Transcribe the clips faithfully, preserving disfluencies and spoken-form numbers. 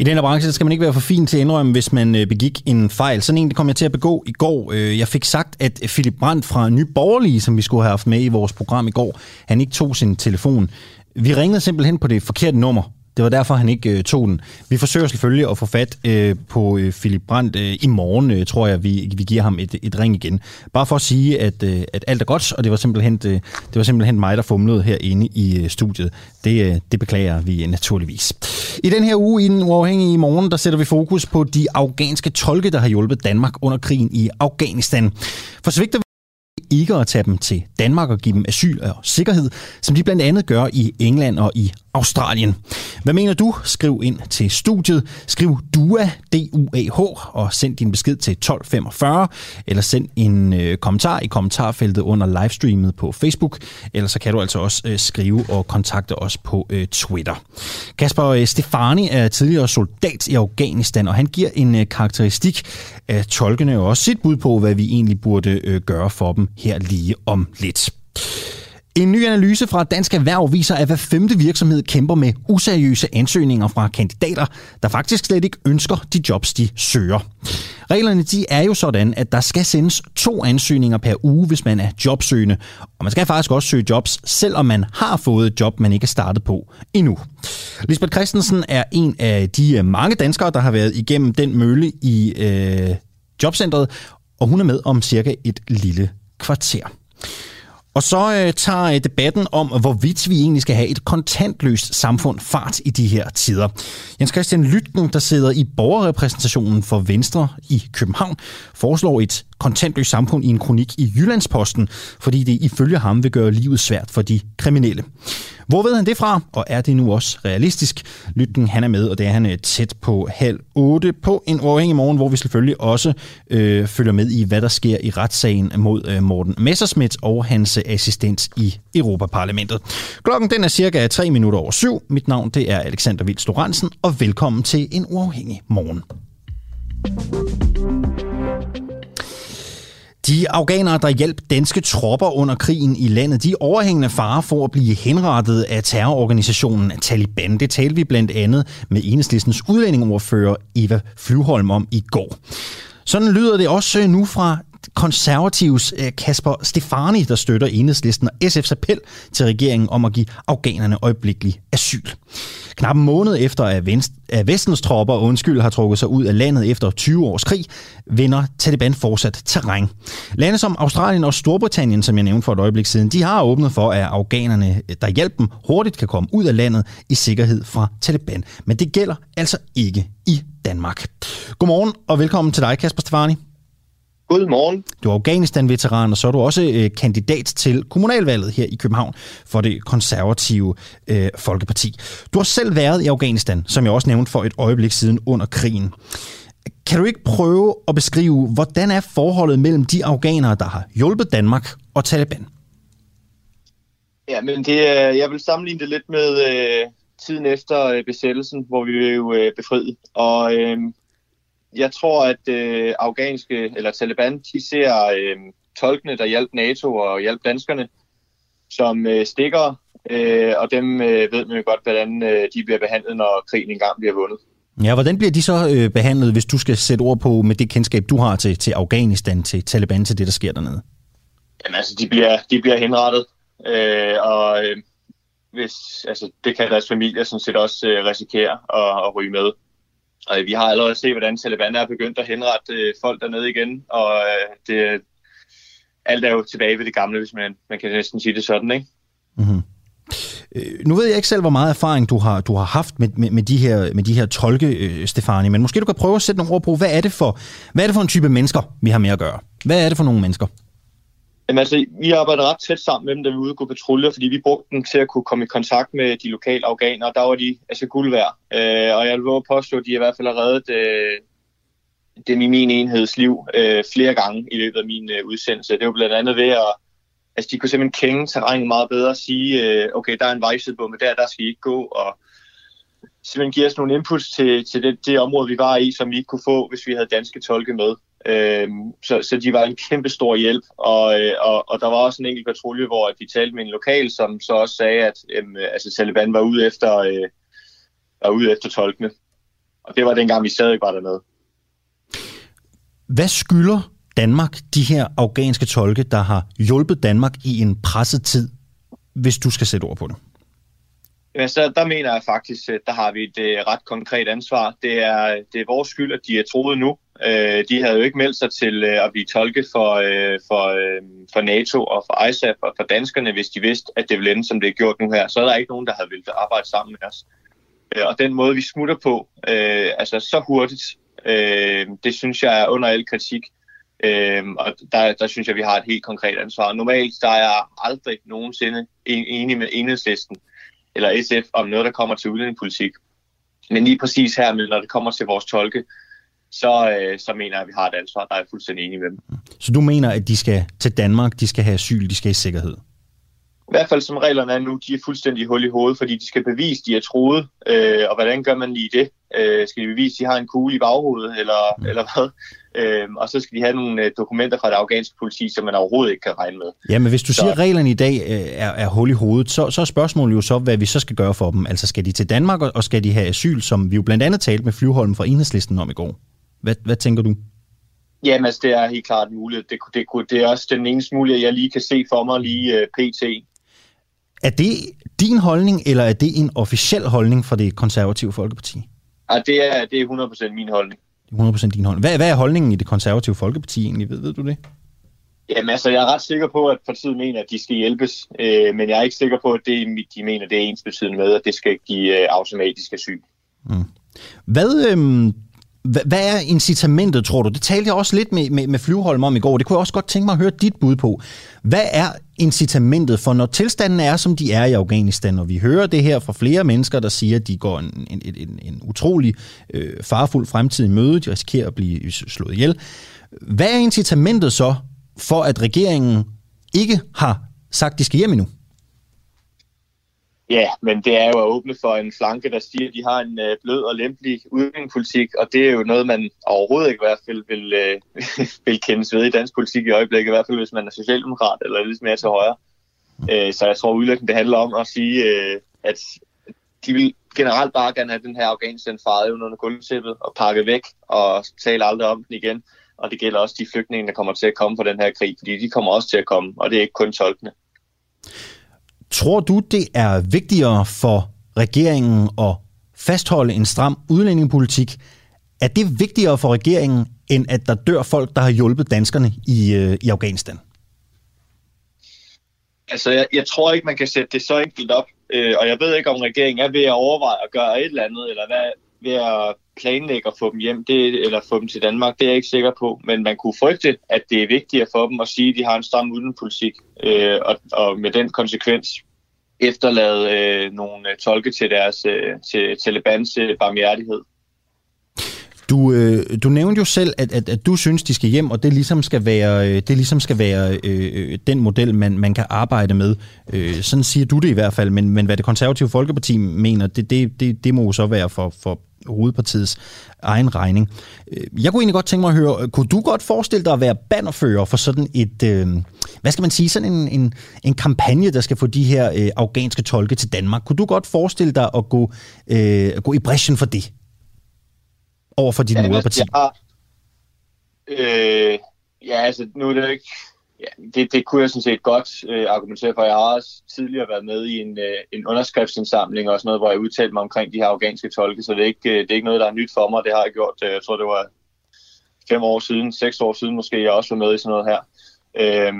I den her branche skal man ikke være for fin til at indrømme, hvis man begik en fejl. Sådan en, det kom jeg til at begå i går. Jeg fik sagt, at Philip Brandt fra Nye Borgerlige, som vi skulle have haft med i vores program i går, han ikke tog sin telefon. Vi ringede simpelthen på det forkerte nummer. Det var derfor, han ikke tog den. Vi forsøger selvfølgelig at få fat på Philip Brandt i morgen, tror jeg, vi, vi giver ham et, et ring igen. Bare for at sige, at, at alt er godt, og det var, simpelthen, det var simpelthen mig, der fumlede herinde i studiet. Det, det beklager vi naturligvis. I den her uge i Den Uafhængige i morgen, der sætter vi fokus på de afghanske tolke, der har hjulpet Danmark under krigen i Afghanistan. For svigter vi ikke at tage dem til Danmark og give dem asyl og sikkerhed, som de blandt andet gør i England og i Australien. Hvad mener du? Skriv ind til studiet. Skriv D U A, D U A H, og send din besked til tolv femogfyrre, eller send en øh, kommentar i kommentarfeltet under livestreamet på Facebook, eller så kan du altså også øh, skrive og kontakte os på øh, Twitter. Kasper øh, Stefani er tidligere soldat i Afghanistan, og han giver en øh, karakteristik af tolkene og også sit bud på, hvad vi egentlig burde øh, gøre for dem her lige om lidt. En ny analyse fra Dansk Erhverv viser, at hver femte virksomhed kæmper med useriøse ansøgninger fra kandidater, der faktisk slet ikke ønsker de jobs, de søger. Reglerne de er jo sådan, at der skal sendes to ansøgninger per uge, hvis man er jobsøgende. Og man skal faktisk også søge jobs, selvom man har fået et job, man ikke er startet på endnu. Lisbeth Christensen er en af de mange danskere, der har været igennem den mølle i øh, Jobcentret, og hun er med om cirka et lille kvarter. Og så øh, tager debatten om, hvorvidt vi egentlig skal have et kontantløst samfund fart i de her tider. Jens Christian Lytten, der sidder i borgerrepræsentationen for Venstre i København, foreslår et kontantløst samfund i en kronik i Jyllands Posten, fordi det ifølge ham vil gøre livet svært for de kriminelle. Hvor ved han det fra, og er det nu også realistisk? Lytten, han er med, og det er han tæt på halv otte på en uafhængig morgen, hvor vi selvfølgelig også øh, følger med i, hvad der sker i retssagen mod øh, Morten Messerschmidt og hans assistent i Europaparlamentet. Klokken den er cirka tre minutter over syv. Mit navn det er Alexander Vils Lorentzen, og velkommen til en uafhængig morgen. De afghanere, der hjalp danske tropper under krigen i landet, de er overhængende fare for at blive henrettet af terrororganisationen Taliban. Det talte vi blandt andet med Enhedslistens udlændingeordfører Eva Flyvholm om i går. Sådan lyder det også nu fra konservatives Kasper Stefani, der støtter Enhedslisten og S F's appel til regeringen om at give afghanerne øjeblikkelig asyl. Knap en måned efter, at vestens tropper undskyld har trukket sig ud af landet efter tyve års krig, vender Taliban fortsat terræn. Lande som Australien og Storbritannien, som jeg nævnte for et øjeblik siden, de har åbnet for, at afghanerne, der hjælper dem, hurtigt kan komme ud af landet i sikkerhed fra Taliban. Men det gælder altså ikke i Danmark. Godmorgen og velkommen til dig, Kasper Stefani. Godmorgen. Du er Afghanistan-veteran, og så er du også øh, kandidat til kommunalvalget her i København for det konservative øh, Folkeparti. Du har selv været i Afghanistan, som jeg også nævnte for et øjeblik siden under krigen. Kan du ikke prøve at beskrive, hvordan er forholdet mellem de afghanere, der har hjulpet Danmark og Taliban? Ja, men det, jeg vil sammenligne det lidt med øh, tiden efter øh, besættelsen, hvor vi blev jo øh, befriet, og Øh, jeg tror, at øh, afghanske, eller Taliban, de ser øh, tolkene, der hjalp NATO og hjalp danskerne, som øh, stikkere, øh, og dem øh, ved man jo godt, hvordan øh, de bliver behandlet, når krigen engang bliver vundet. Ja, hvordan bliver de så øh, behandlet, hvis du skal sætte ord på med det kendskab, du har til, til Afghanistan, til Taliban, til det, der sker dernede? Jamen altså, de bliver, de bliver henrettet, øh, og øh, hvis, altså, det kan deres familier sådan set også øh, risikere at, at ryge med. Og vi har allerede set, hvordan Taliban er begyndt at henrette øh, folk dernede igen, og øh, det, alt er jo tilbage ved det gamle, hvis man, man kan næsten sige det sådan, ikke? Mm-hmm. Øh, nu ved jeg ikke selv, hvor meget erfaring du har, du har haft med, med, med, de her, med de her tolke, øh, Stefani, men måske du kan prøve at sætte nogle ord på, hvad er det for, hvad er det for en type mennesker, vi har med at gøre? Hvad er det for nogle mennesker? Jamen altså, vi arbejdede ret tæt sammen med dem, da vi ude på patruljer, fordi vi brugte dem til at kunne komme i kontakt med de lokale afghanere. Der var de altså guld værd. Øh, og jeg vil våge påstå, at de i hvert fald har reddet øh, dem i min enheds liv øh, flere gange i løbet af min øh, udsendelse. Det var blandt andet ved at, altså de kunne simpelthen kænge terrænet meget bedre og sige, øh, okay, der er en vejsidebom, men der, der skal I ikke gå, og simpelthen give os nogle inputs til, til det, det område, vi var i, som vi ikke kunne få, hvis vi havde danske tolke med. Øh, så, så de var en kæmpe stor hjælp, og, øh, og, og der var også en enkelt patrulje, hvor de talte med en lokal, som så også sagde, at øh, altså, Taliban var ude efter, øh, var ude efter tolkene. Og det var dengang, vi stadig var dernede. Hvad skylder Danmark de her afghanske tolke, der har hjulpet Danmark i en presset tid, hvis du skal sætte ord på det? Jamen, så der mener jeg faktisk, at der har vi et øh, ret konkret ansvar. Det er, det er vores skyld, at de er troet nu. Øh, de havde jo ikke meldt sig til øh, at blive tolket for, øh, for, øh, for NATO og for I S A F og for danskerne, hvis de vidste, at det ville ende, som det er gjort nu her. Så er der ikke nogen, der havde vildt arbejde sammen med os. Øh, og den måde, vi smutter på, øh, altså så hurtigt, øh, det synes jeg er under al kritik. Øhm, og der, der synes jeg, vi har et helt konkret ansvar. Normalt der er jeg aldrig nogensinde enig med Enhedslisten eller S F om noget, der kommer til udlændingepolitik. Men lige præcis her, når det kommer til vores tolke, så, øh, så mener jeg, at vi har et ansvar. Der er jeg fuldstændig enig med dem. Så du mener, at de skal til Danmark, de skal have asyl, de skal i sikkerhed? I hvert fald som reglerne er nu, de er fuldstændig hul i hovedet, fordi de skal bevise, de er troet. Øh, og hvordan gør man lige det? Øh, skal de bevise, de har en kugle i baghovedet, eller, mm. eller hvad? Øh, og så skal de have nogle dokumenter fra det afghanske politi, som man overhovedet ikke kan regne med. Ja, men hvis du så siger, at reglerne i dag er, er hul i hovedet, så, så er spørgsmålet jo så, hvad vi så skal gøre for dem. Altså skal de til Danmark, og skal de have asyl, som vi jo blandt andet talte med Flyvholm fra Enhedslisten om i går? Hvad, hvad tænker du? Jamen, altså, det er helt klart muligt. Det, det, det er også den eneste mulighed, jeg lige kan se for mig lige uh, pt. Er det din holdning, eller er det en officiel holdning fra det konservative Folkeparti? Ja, det er, det er hundrede procent min holdning. hundrede procent din holdning. Hvad, hvad er holdningen i det konservative Folkeparti egentlig? Ved, ved du det? Jamen altså, jeg er ret sikker på, at partiet mener, at de skal hjælpes. Øh, men jeg er ikke sikker på, at det, de mener, det er ensbetydende med, at det skal give øh, automatisk asyl. Mm. Hvad, øh, hvad, hvad er incitamentet, tror du? Det talte jeg også lidt med, med, med Flyvholm om i går. Det kunne jeg også godt tænke mig at høre dit bud på. Hvad er incitamentet? For når tilstanden er, som de er i Afghanistan, og vi hører det her fra flere mennesker, der siger, at de går en, en, en, en utrolig øh, farefuld fremtid i møde, de risikerer at blive slået ihjel. Hvad er incitamentet så for, at regeringen ikke har sagt, at de skal hjem endnu? Ja, men det er jo at åbne for en flanke, der siger, at de har en øh, blød og lempelig udlændingepolitik, og det er jo noget, man overhovedet ikke i hvert fald vil, øh, vil kendes ved i dansk politik i øjeblikket, i hvert fald hvis man er socialdemokrat eller lidt mere til højre. Øh, så jeg tror, at udlægningen det handler om at sige, øh, at de vil generelt bare gerne have den her Afghanistan faret under gulvtæppet og pakket væk og tale aldrig om den igen. Og det gælder også de flygtninge, der kommer til at komme fra den her krig, fordi de kommer også til at komme, og det er ikke kun tolkene. Tror du, det er vigtigere for regeringen at fastholde en stram udlændingepolitik? Er det vigtigere for regeringen, end at der dør folk, der har hjulpet danskerne i, øh, i Afghanistan? Altså, jeg, jeg tror ikke, man kan sætte det så enkelt op. Øh, og jeg ved ikke, om regeringen er ved at overveje at gøre et eller andet, eller hvad, ved at planlægge at få dem hjem, det, eller få dem til Danmark. Det er jeg ikke sikker på. Men man kunne frygte, at det er vigtigere for dem at sige, at de har en stram udenrigspolitik, øh, og, og med den konsekvens efterlade øh, nogle tolke til deres øh, til Talibans øh, barmhjertighed. Du, øh, du nævnte jo selv, at, at, at du synes, de skal hjem, og det ligesom skal være, det ligesom skal være øh, den model, man, man kan arbejde med. Øh, sådan siger du det i hvert fald, men, men hvad det konservative Folkeparti mener, det, det, det, det må jo så være for, for hovedpartiets egen regning. Jeg kunne egentlig godt tænke mig at høre, kunne du godt forestille dig at være bannerfører for sådan et, øh, hvad skal man sige, sådan en, en, en kampagne, der skal få de her øh, afghanske tolke til Danmark? Kunne du godt forestille dig at gå, øh, gå i bræchen for det? Over for dine moderparti? Ja, øh, ja, altså nu er det ikke... Ja, det, det kunne jeg sådan set godt øh, argumentere for. Jeg har også tidligere været med i en, øh, en underskriftsindsamling og sådan noget, hvor jeg udtalte mig omkring de her afghanske tolke, så det er ikke, øh, det er ikke noget, der er nyt for mig. Det har jeg gjort, øh, jeg tror det var fem år siden, seks år siden måske, jeg også var med i sådan noget her. Øh,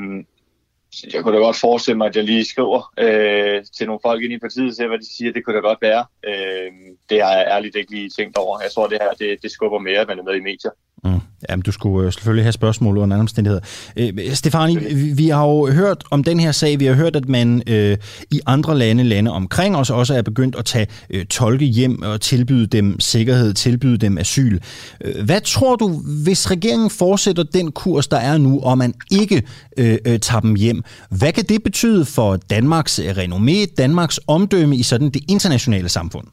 jeg kunne da godt forestille mig, at jeg lige skriver øh, til nogle folk inde i partiet, se hvad de siger, det kunne da godt være. Øh, det har jeg ærligt ikke lige tænkt over. Jeg tror, det her det, det skubber mere, at man er med i medier. Mm. Jamen, du skulle selvfølgelig have spørgsmål under andre omstændigheder. Øh, Stefani, vi, vi har jo hørt om den her sag. Vi har hørt, at man øh, i andre lande, lande omkring os, også er begyndt at tage øh, tolke hjem og tilbyde dem sikkerhed, tilbyde dem asyl. Hvad tror du, hvis regeringen fortsætter den kurs, der er nu, og man ikke øh, øh, tager dem hjem? Hvad kan det betyde for Danmarks renommé, Danmarks omdømme i sådan det internationale samfund?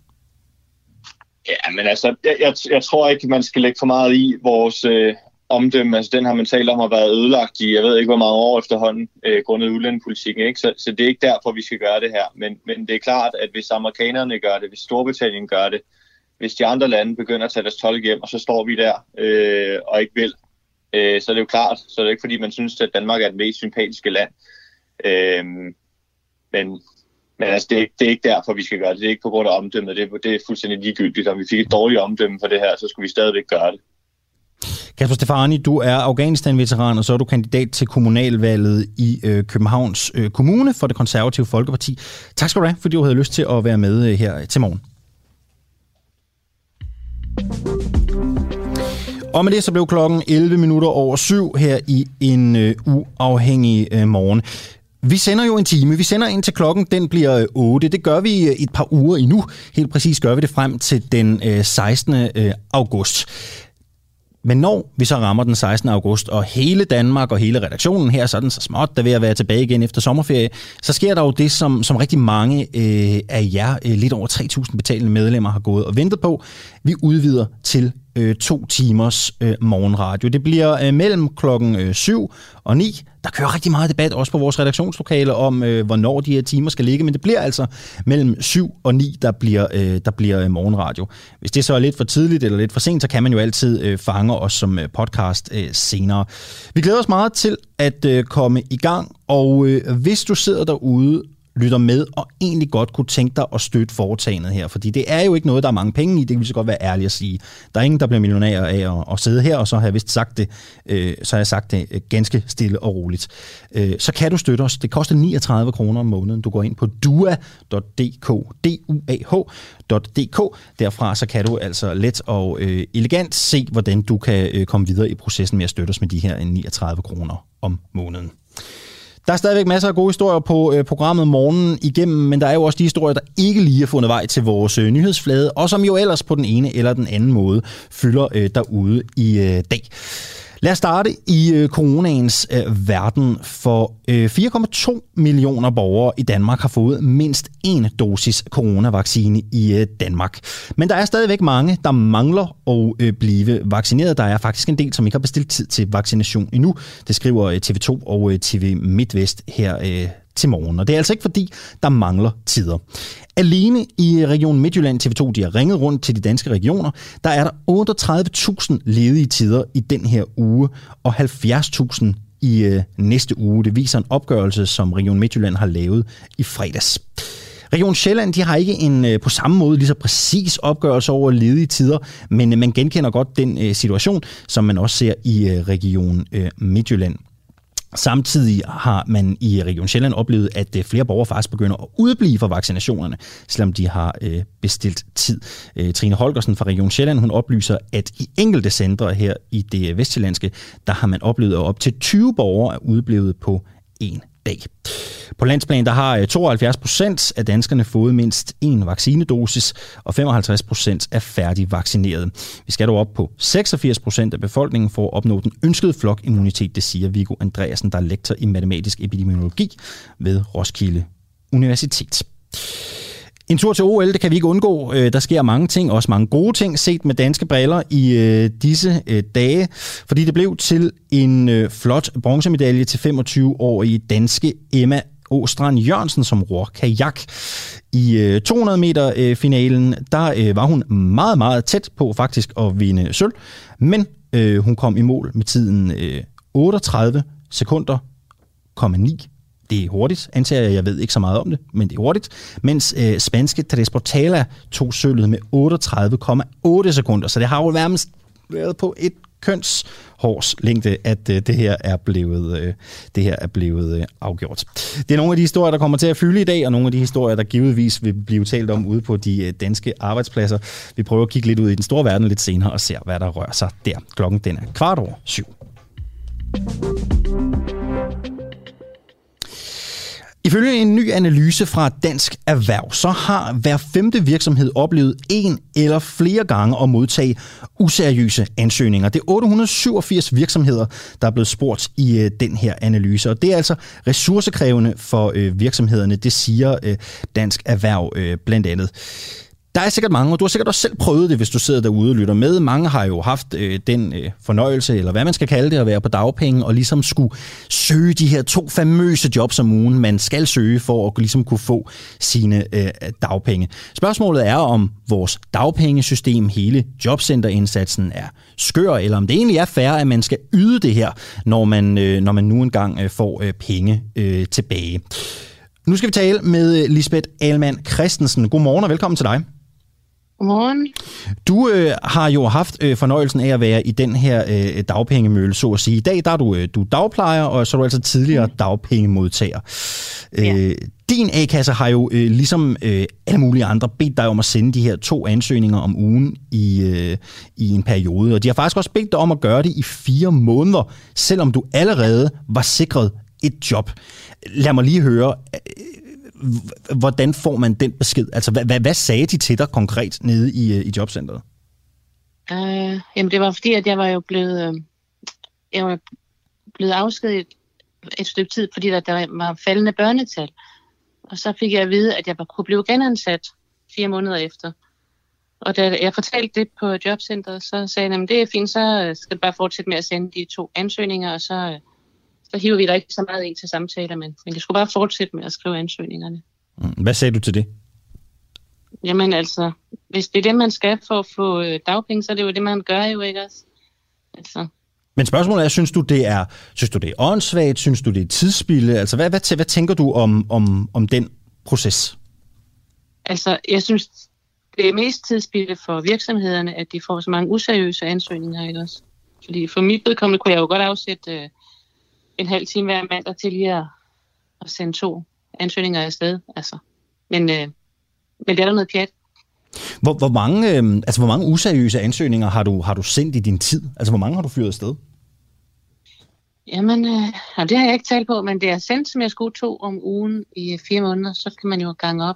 Ja, men altså, jeg, jeg, jeg tror ikke, man skal lægge for meget i vores øh, omdømme. Altså, den har man talt om at være ødelagt i, jeg ved ikke, hvor mange år efterhånden, øh, grundet udlændepolitikken, ikke? Så, så det er ikke derfor, vi skal gøre det her. Men, men det er klart, at hvis amerikanerne gør det, hvis Storbritannien gør det, hvis de andre lande begynder at tage deres tolke hjem, og så står vi der øh, og ikke vil, øh, så er det jo klart. Så er det ikke, fordi man synes, at Danmark er det mest sympatiske land. Øh, men... Men altså, det er, ikke, det er ikke derfor, vi skal gøre det. Det er ikke på grund af omdømmet. Det er, det er fuldstændig ligegyldigt. Om vi fik et dårligt omdømme for det her, så skulle vi stadigvæk gøre det. Kasper Stefani, du er Afghanistan-veteran, og så er du kandidat til kommunalvalget i øh, Københavns øh, Kommune for Det Konservative Folkeparti. Tak skal du have, fordi du havde lyst til at være med øh, her til morgen. Og med det så blev klokken elleve minutter over syv her i en øh, uafhængig øh, morgen. Vi sender jo en time. Vi sender ind til klokken, den bliver otte. Det gør vi et par uger endnu. Helt præcis gør vi det frem til den sekstende august. Men når vi så rammer den sekstende august, og hele Danmark og hele redaktionen her, sådan så småt, der vil jeg være tilbage igen efter sommerferie, så sker der jo det, som, som rigtig mange øh, af jer, øh, lidt over tre tusind betalende medlemmer, har gået og ventet på. Vi udvider til øh, to timers øh, morgenradio. Det bliver øh, mellem klokken syv og ni. Der kører rigtig meget debat, også på vores redaktionslokale, om øh, hvornår de her timer skal ligge, men det bliver altså mellem syv og ni, der bliver, øh, der bliver morgenradio. Hvis det så er lidt for tidligt eller lidt for sent, så kan man jo altid øh, fange os som øh, podcast øh, senere. Vi glæder os meget til at øh, komme i gang, og øh, hvis du sidder derude, lytter med og egentlig godt kunne tænke dig at støtte foretagendet her, fordi det er jo ikke noget, der er mange penge i, det kan vi så godt være ærlige at sige. Der er ingen, der bliver millionærer af at, at sidde her, og så har jeg vist sagt det, øh, så har jeg sagt det ganske stille og roligt. Øh, så kan du støtte os. Det koster niogtredive kroner om måneden. Du går ind på duah punktum dk, derfra så kan du altså let og øh, elegant se, hvordan du kan øh, komme videre i processen med at støtte os med de her niogtredive kroner om måneden. Der er stadigvæk masser af gode historier på øh, programmet morgenen igennem, men der er jo også de historier, der ikke lige har fundet vej til vores øh, nyhedsflade, og som jo ellers på den ene eller den anden måde fylder øh, derude i øh, dag. Lad os starte i øh, coronaens øh, verden, for øh, fire komma to millioner borgere i Danmark har fået mindst én dosis coronavaccine i øh, Danmark. Men der er stadigvæk mange, der mangler at øh, blive vaccineret. Der er faktisk en del, som ikke har bestilt tid til vaccination endnu. Det skriver øh, T V to og øh, T V MidtVest her øh, til morgen. Og det er altså ikke, fordi der mangler tider. Alene i Region Midtjylland, T V to, de har ringet rundt til de danske regioner, der er der otteogtredive tusind ledige tider i den her uge, og halvfjerds tusind i øh, næste uge. Det viser en opgørelse, som Region Midtjylland har lavet i fredags. Region Sjælland, de har ikke en øh, på samme måde lige så præcis opgørelse over ledige tider, men øh, man genkender godt den øh, situation, som man også ser i øh, Region øh, Midtjylland. Samtidig har man i Region Sjælland oplevet, at flere borgere faktisk begynder at udblive fra vaccinationerne, selvom de har bestilt tid. Trine Holgersen fra Region Sjælland, hun oplyser, at i enkelte centre her i det vestjyllandske, der har man oplevet, at op til tyve borgere er udblevet på en dag. På landsplan, der har tooghalvfjerds procent af danskerne fået mindst en vaccinedosis, og femoghalvtreds procent er færdigvaccineret. Vi skal dog op på seksogfirs procent af befolkningen for at opnå den ønskede flokimmunitet, det siger Viggo Andreasen, der er lektor i matematisk epidemiologi ved Roskilde Universitet. En tur til O L, det kan vi ikke undgå. Der sker mange ting, også mange gode ting, set med danske briller i øh, disse øh, dage. Fordi det blev til en øh, flot bronzemedalje til femogtyve-årige danske Emma Åstrand Jørgensen, som ror kajak. I øh, to hundrede meter finalen, der øh, var hun meget, meget tæt på faktisk at vinde sølv. Men øh, hun kom i mål med tiden øh, otteogtredive sekunder komma ni. Det er hurtigt, antager jeg, jeg ved ikke så meget om det, men det er hurtigt. Mens øh, spanske Teresa Portela tog sølvet med otteogtredive komma otte sekunder, så det har jo været på et kønshårslængde, at øh, det her er blevet, øh, det her er blevet øh, afgjort. Det er nogle af de historier, der kommer til at fylde i dag, og nogle af de historier, der givetvis vil blive talt om ude på de øh, danske arbejdspladser. Vi prøver at kigge lidt ud i den store verden lidt senere og ser, hvad der rører sig der. Klokken den er kvart over syv. Ifølge en ny analyse fra Dansk Erhverv, så har hver femte virksomhed oplevet en eller flere gange at modtage useriøse ansøgninger. Det er otte hundrede og syvogfirs virksomheder, der er blevet spurgt i den her analyse, og det er altså ressourcekrævende for virksomhederne, det siger Dansk Erhverv blandt andet. Der er sikkert mange, og du har sikkert også selv prøvet det, hvis du sidder derude og lytter med. Mange har jo haft øh, den øh, fornøjelse, eller hvad man skal kalde det, at være på dagpenge og ligesom skulle søge de her to famøse jobs om ugen, man skal søge for at ligesom kunne få sine øh, dagpenge. Spørgsmålet er, om vores dagpengesystem, hele jobcenterindsatsen er skør, eller om det egentlig er fair, at man skal yde det her, når man, øh, når man nu engang øh, får øh, penge øh, tilbage. Nu skal vi tale med Lisbeth Almand Christensen. Godmorgen og velkommen til dig. Godmorgen. Du øh, har jo haft øh, fornøjelsen af at være i den her øh, dagpengemølle, så at sige. I dag der er du, øh, du er dagplejer, og så er du altså tidligere dagpengemodtager. Øh, ja. Din A-kasse har jo øh, ligesom øh, alle mulige andre bedt dig om at sende de her to ansøgninger om ugen i, øh, i en periode. Og de har faktisk også bedt dig om at gøre det i fire måneder, selvom du allerede var sikret et job. Lad mig lige høre... Øh, Hvordan får man den besked? Altså, hvad, hvad, hvad sagde de til dig konkret nede i, i jobcentret? Øh, jamen, det var fordi, at jeg var jo blevet, øh, jeg var blevet afskediget et stykke tid, fordi der, der var faldende børnetal. Og så fik jeg at vide, at jeg kunne blive genansat fire måneder efter. Og da jeg fortalte det på jobcentret, så sagde jeg, at det er fint, så skal du bare fortsætte med at sende de to ansøgninger, og så... Så hiver vi da ikke så meget ind til samtaler, men jeg skulle bare fortsætte med at skrive ansøgningerne. Hvad sagde du til det? Jamen altså, hvis det er det, man skal for at få dagpenge, så er det jo det, man gør jo, ikke også? Altså. Men spørgsmålet er, synes du, det er, synes du, det er åndssvagt? Synes du, det er tidsspilde? Altså, hvad, hvad, hvad tænker du om, om, om den proces? Altså, jeg synes, det er mest tidsspilde for virksomhederne, at de får så mange useriøse ansøgninger, ikke også? Fordi for mit vedkommende kunne jeg jo godt afsætte... en halv time hver mandag til lige at, at sende to ansøgninger afsted. Altså. Men, øh, men det er der noget pjat. Hvor, hvor, mange, øh, altså, hvor mange useriøse ansøgninger har du, har du sendt i din tid? Altså, hvor mange har du fyret afsted? Jamen, øh, det har jeg ikke talt på, men det er sendt, som jeg skulle, to om ugen i fire måneder. Så kan man jo gange op.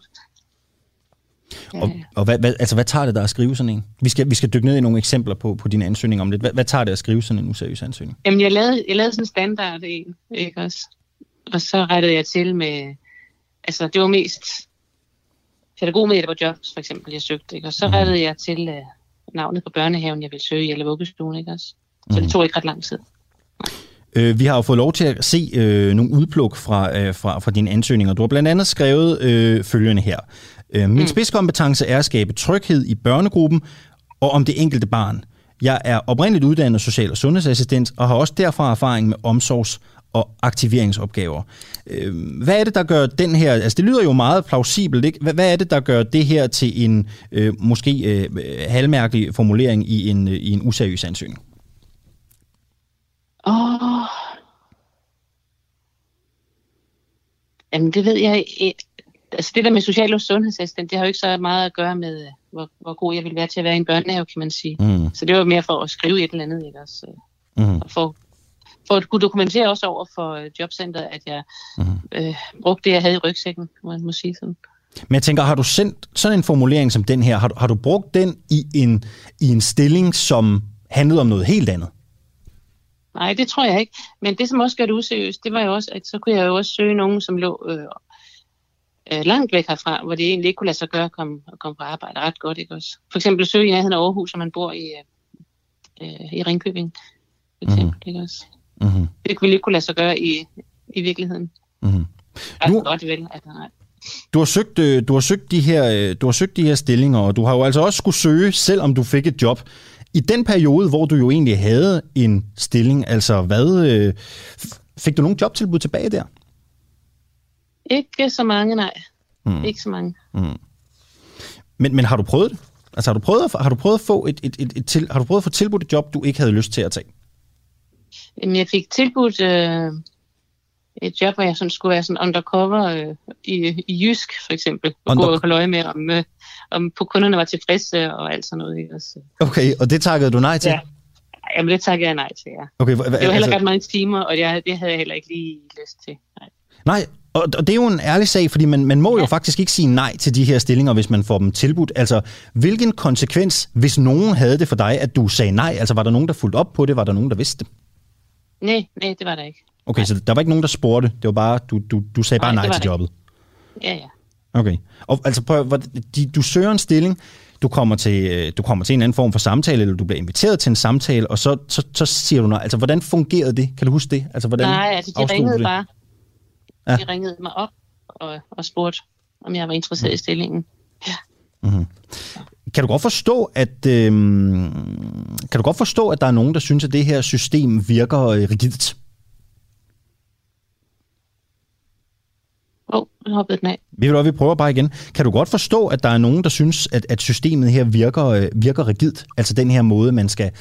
Og, øh. og hvad, hvad, altså, hvad tager det der at skrive sådan en? Vi skal, vi skal dykke ned i nogle eksempler på, på dine ansøgninger om lidt. Hvad, hvad tager det at skrive sådan en useriøs ansøgning? Jamen, jeg lavede, jeg lavede sådan en standard en, ikke også? Og så rettede jeg til med... Altså, det var mest pædagogmedhjælp på jobs, for eksempel, jeg søgte, ikke? Og så rettede mm. jeg til øh, navnet på børnehaven, jeg ville søge i, eller vuggestuen, ikke også? Så mm. det tog ikke ret lang tid. Vi har jo fået lov til at se øh, nogle udpluk fra, øh, fra, fra dine ansøgninger. Du har blandt andet skrevet øh, følgende her. Øh, min mm. spidskompetence er at skabe tryghed i børnegruppen og om det enkelte barn. Jeg er oprindeligt uddannet social- og sundhedsassistent og har også derfra erfaring med omsorgs- og aktiveringsopgaver. Øh, hvad er det, der gør den her... Altså, det lyder jo meget plausibelt, ikke? Hvad er det, der gør det her til en øh, måske øh, halvmærkelig formulering i en, øh, i en useriøs ansøgning? Åh, oh. Jamen det ved jeg ikke. Altså det der med social- og sundhedsassistent, det har jo ikke så meget at gøre med, hvor, hvor god jeg ville være til at være i en børnehave, kan man sige. Mm. Så det var mere for at skrive et eller andet, ikke også? Mm. Og for, for at kunne dokumentere også over for jobcentret, at jeg mm. øh, brugte det, jeg havde i rygsækken, man må sige sådan. Men jeg tænker, har du sendt sådan en formulering som den her, har, har du brugt den i en, i en stilling, som handlede om noget helt andet? Nej, det tror jeg ikke. Men det, som også gør det useriøst, det var jo også, at så kunne jeg jo også søge nogen, som lå øh, øh, langt væk herfra, hvor det egentlig ikke kunne lade sig gøre at komme, at komme på arbejde ret godt, ikke også? For eksempel søge i nærheden af Aarhus, som man bor i, øh, i Ringkøbing, for eksempel, mm-hmm. ikke også? Mm-hmm. Det ville ikke kunne lade sig gøre i, i virkeligheden. Mm-hmm. Altså, nu... godt vel, altså nej. Du har søgt, du har søgt de her, du har søgt de her stillinger, og du har jo altså også skulle søge, selvom du fik et job. I den periode, hvor du jo egentlig havde en stilling, altså hvad, øh, fik du nogle jobtilbud tilbage der? Ikke så mange, nej. Mm. Ikke så mange. Mm. Men, men har du prøvet det? Altså har du prøvet at, har du prøvet at få et, et, et, et til, har du prøvet at få tilbudt et job, du ikke havde lyst til at tage? Jamen, jeg fik tilbudt øh, et job, hvor jeg sådan skulle være sådan undercover øh, i, i Jysk for eksempel, og Under... gå og holde øje med om, øh, om på kunderne var tilfredse og alt sådan noget. Ikke? Så... Okay, og det takkede du nej til? Ja. Jamen, det takkede jeg nej til, ja. Okay, hva, hva, det var heller altså... ret mange timer, og jeg, det havde jeg heller ikke lige lyst til. Nej. Nej, og, og det er jo en ærlig sag, fordi man, man må ja. jo faktisk ikke sige nej til de her stillinger, hvis man får dem tilbudt. Altså, hvilken konsekvens, hvis nogen havde det for dig, at du sagde nej? Altså, var der nogen, der fulgte op på det? Var der nogen, der vidste det? Nej, nej, det var der ikke. Okay, nej. Så der var ikke nogen, der spurgte. Det var bare, du, du, du sagde bare nej, nej til jobbet. Ikke. Ja, ja. Okay. Og altså, prøv, du søger en stilling, du kommer til, du kommer til en anden form for samtale, eller du bliver inviteret til en samtale, og så, så, så siger du nej. Altså, hvordan fungerede det? Kan du huske det? Altså, hvordan nej, altså, de ringede det? bare. Ja. De ringede mig op og, og spurgte, om jeg var interesseret mm. i stillingen. Ja. Mm-hmm. Kan du godt forstå, at øh, kan du godt forstå, at der er nogen, der synes, at det her system virker rigidt? Åh, oh, jeg hoppede den af. Ved du hvad, vi prøver bare igen. Kan du godt forstå, at der er nogen, der synes, at, at systemet her virker, virker rigidt? Altså den her måde, man skal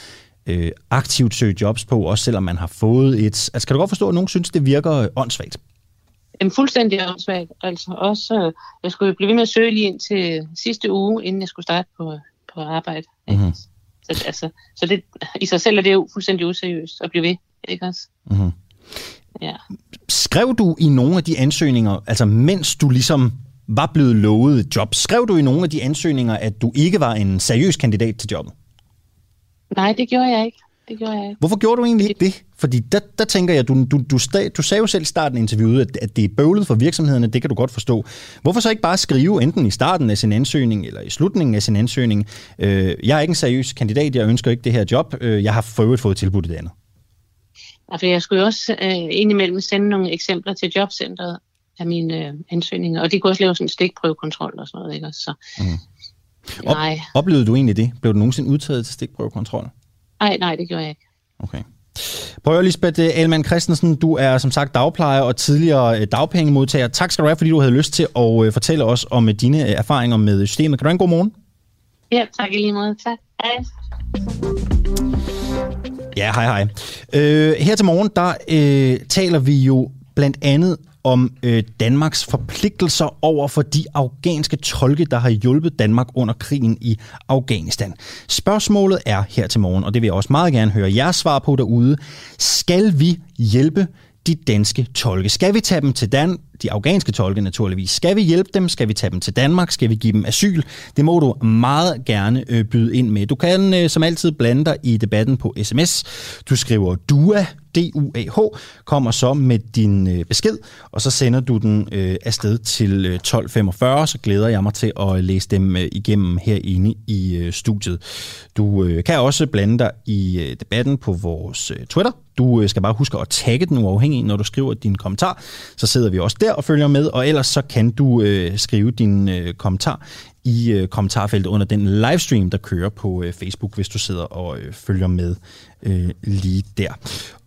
øh, aktivt søge jobs på, også selvom man har fået et... Altså kan du godt forstå, at nogen synes, det virker åndssvagt? Jamen fuldstændig åndssvagt. Altså også, jeg skulle blive ved med at søge lige ind til sidste uge, inden jeg skulle starte på, på arbejde. Mm-hmm. Så, altså, så det, i sig selv er det jo fuldstændig useriøst at blive ved, ikke også? Mm-hmm. Ja. Skrev du i nogle af de ansøgninger, altså mens du ligesom var blevet lovet et job, skrev du i nogle af de ansøgninger, at du ikke var en seriøs kandidat til jobbet? Nej, det gjorde jeg ikke. Det gjorde jeg ikke. Hvorfor gjorde du egentlig ikke det? Fordi der, der tænker jeg, du, du, du, stag, du sagde jo selv i starten af interviewet, at, at det er bøvlet for virksomhederne, det kan du godt forstå. Hvorfor så ikke bare skrive enten i starten af sin ansøgning, eller i slutningen af sin ansøgning, øh, jeg er ikke en seriøs kandidat, jeg ønsker ikke det her job, øh, jeg har for øvrigt fået tilbudt det andet. Altså, jeg skulle jo også øh, indimellem sende nogle eksempler til Jobcentret af mine øh, ansøgninger, og de kunne også lave sådan en stikprøvekontrol og sådan noget, ikke? Så, mm. Op- nej. Oplevede du egentlig det? Blev du nogensinde udtaget til stikprøvekontrol? Nej, nej, det gjorde jeg ikke. Okay. Prøv, Lisbeth Almand Christensen, du er som sagt dagplejer og tidligere dagpengemodtager. Tak skal du have, fordi du havde lyst til at fortælle os om dine erfaringer med systemet. Kan du have en god morgen? Ja, tak i lige måde. Tak. Hej. Ja, hej hej. Øh, her til morgen, der øh, taler vi jo blandt andet om øh, Danmarks forpligtelser over for de afghanske tolke, der har hjulpet Danmark under krigen i Afghanistan. Spørgsmålet er her til morgen, og det vil jeg også meget gerne høre jeres svar på derude. Skal vi hjælpe de danske tolke? Skal vi tage dem til Dan? De afghanske tolke naturligvis. Skal vi hjælpe dem? Skal vi tage dem til Danmark? Skal vi give dem asyl? Det må du meget gerne øh, byde ind med. Du kan øh, som altid blande dig i debatten på sms. Du skriver D U A H, D U A H, kommer så med din øh, besked, og så sender du den øh, afsted til øh, tolv femogfyrre, så glæder jeg mig til at læse dem øh, igennem herinde i øh, studiet. Du øh, kan også blande dig i øh, debatten på vores øh, Twitter. Du øh, skal bare huske at tagge den uafhængig, når du skriver din kommentar, så sidder vi også der og følger med, og ellers så kan du øh, skrive din øh, kommentar i øh, kommentarfeltet under den livestream, der kører på øh, Facebook, hvis du sidder og øh, følger med øh, lige der.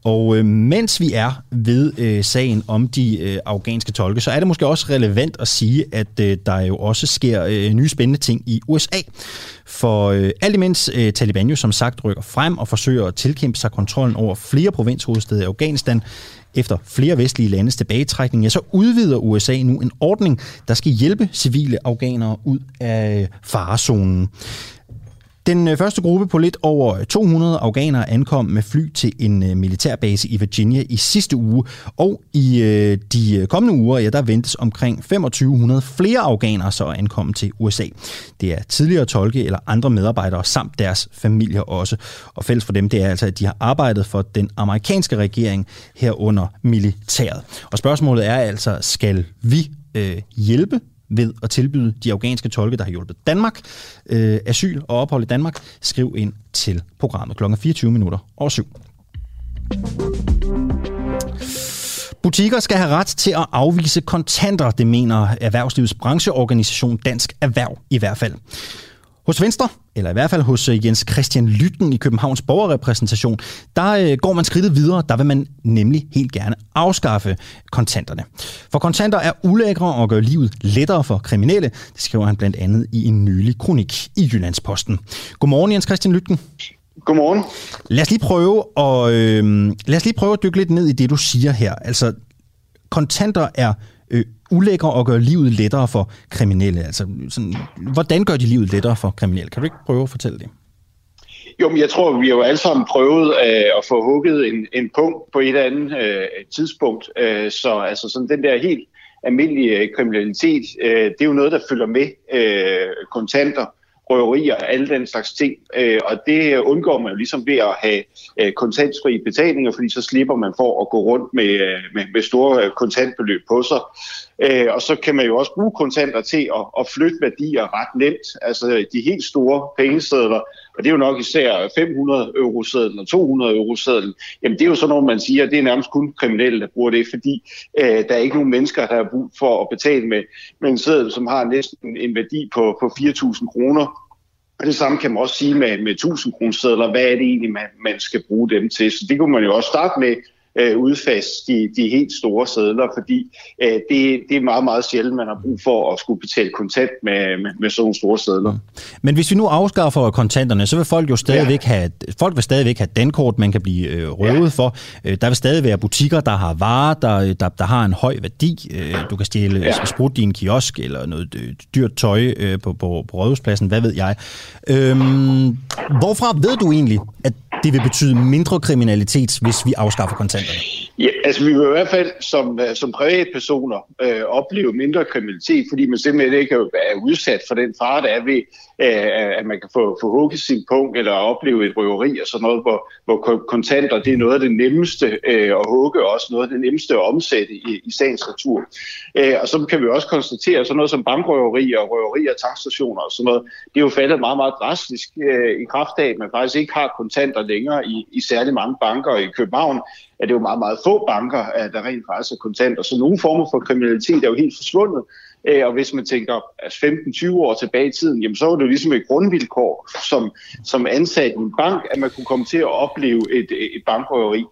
Og øh, mens vi er ved øh, sagen om de øh, afghanske tolke, så er det måske også relevant at sige, at øh, der jo også sker øh, nye spændende ting i U S A. For øh, alt imens øh, Taliban jo som sagt rykker frem og forsøger at tilkæmpe sig kontrollen over flere provinshovedsteder i Afghanistan, efter flere vestlige landes tilbagetrækning, ja, så udvider U S A nu en ordning, der skal hjælpe civile afghanere ud af farezonen. Den første gruppe på lidt over to hundrede afghanere ankom med fly til en militærbase i Virginia i sidste uge, og i øh, de kommende uger, ja, der ventes omkring to tusind fem hundrede flere afghanere så ankomme til U S A. Det er tidligere tolke eller andre medarbejdere samt deres familier også, og fælles for dem, det er altså, at de har arbejdet for den amerikanske regering herunder militæret. Og spørgsmålet er altså, skal vi øh, hjælpe ved at tilbyde de afghanske tolke, der har hjulpet Danmark, øh, asyl og ophold i Danmark? Skriv ind til programmet klokken fireogtyve minutter over syv. Butikker skal have ret til at afvise kontanter, det mener erhvervslivets brancheorganisation Dansk Erhverv i hvert fald. Hos Venstre, eller i hvert fald hos Jens Christian Lytten i Københavns borgerrepræsentation, der går man skridtet videre. Der vil man nemlig helt gerne afskaffe kontanterne. For kontanter er ulækre og gør livet lettere for kriminelle. Det skriver han blandt andet i en nylig kronik i Jyllands Posten. Godmorgen, Jens Christian Lytten. Godmorgen. Lad os lige prøve at, øh, lad os lige prøve at dykke lidt ned i det, du siger her. Altså, kontanter er øh, ulækre og gør livet lettere for kriminelle. Altså, sådan, hvordan gør de livet lettere for kriminelle? Kan du ikke prøve at fortælle det? Jo, men jeg tror, vi har jo alle sammen prøvet øh, at få hugget en, en punkt på et eller andet øh, tidspunkt. Øh, så altså, sådan den der helt almindelige kriminalitet, øh, det er jo noget, der følger med øh, kontanter, røverier, alle den slags ting, og det undgår man jo ligesom ved at have kontantfri betalinger, fordi så slipper man for at gå rundt med, med, med store kontantbeløb på sig. Og så kan man jo også bruge kontanter til at, at flytte værdier ret nemt, altså de helt store pengesedler, og det er jo nok især fem hundrede euro-sedlen og to hundrede euro-sedlen, jamen det er jo sådan noget, man siger, det er nærmest kun kriminelle, der bruger det, fordi øh, der er ikke nogen mennesker, der har brug for at betale med, med en seddel, som har næsten en værdi på, på fire tusind kroner. Og det samme kan man også sige med, med tusind kroner sedler. Hvad er det egentlig, man, man skal bruge dem til? Så det kunne man jo også starte med, øh, udfaste de, de helt store sedler, fordi øh, det, det er meget, meget sjældent, man har brug for at skulle betale kontant med, med, med sådan nogle store sedler. Men hvis vi nu afskaffer kontanterne, så vil folk jo stadigvæk, ja. have, folk vil stadigvæk have Dankort, man kan blive øh, røvet ja. for. Øh, der vil stadig være butikker, der har varer, der, der, der har en høj værdi. Øh, du kan stjæle ja. sprut i en kiosk eller noget dyrt tøj øh, på, på, på Rådhuspladsen, hvad ved jeg. Øh, hvorfra ved du egentlig, at det vil betyde mindre kriminalitet, hvis vi afskaffer kontanterne? Ja, altså vi vil i hvert fald som, som privatpersoner øh, opleve mindre kriminalitet, fordi man simpelthen ikke er udsat for den fare, der er ved, øh, at man kan få, få hugget sin punkt eller opleve et røveri og sådan noget, hvor, hvor kontanter, det er noget af det nemmeste øh, at hugge, og også noget af det nemmeste at omsætte i, i sagens natur. Øh, og så kan vi også konstatere, sådan noget som bankrøveri og røveri og tankstationer og sådan noget, det er jo faldet meget, meget drastisk øh, i kraft af, at man faktisk ikke har kontanter længere i, i særlig mange banker i København. Ja, det er jo meget, meget få banker, der rent faktisk er kontanter. Så nogle former for kriminalitet er jo helt forsvundet. Og hvis man tænker altså femten til tyve år tilbage i tiden, jamen så var det jo ligesom et grundvilkår som, som ansat i en bank, at man kunne komme til at opleve et, et bankrøveri.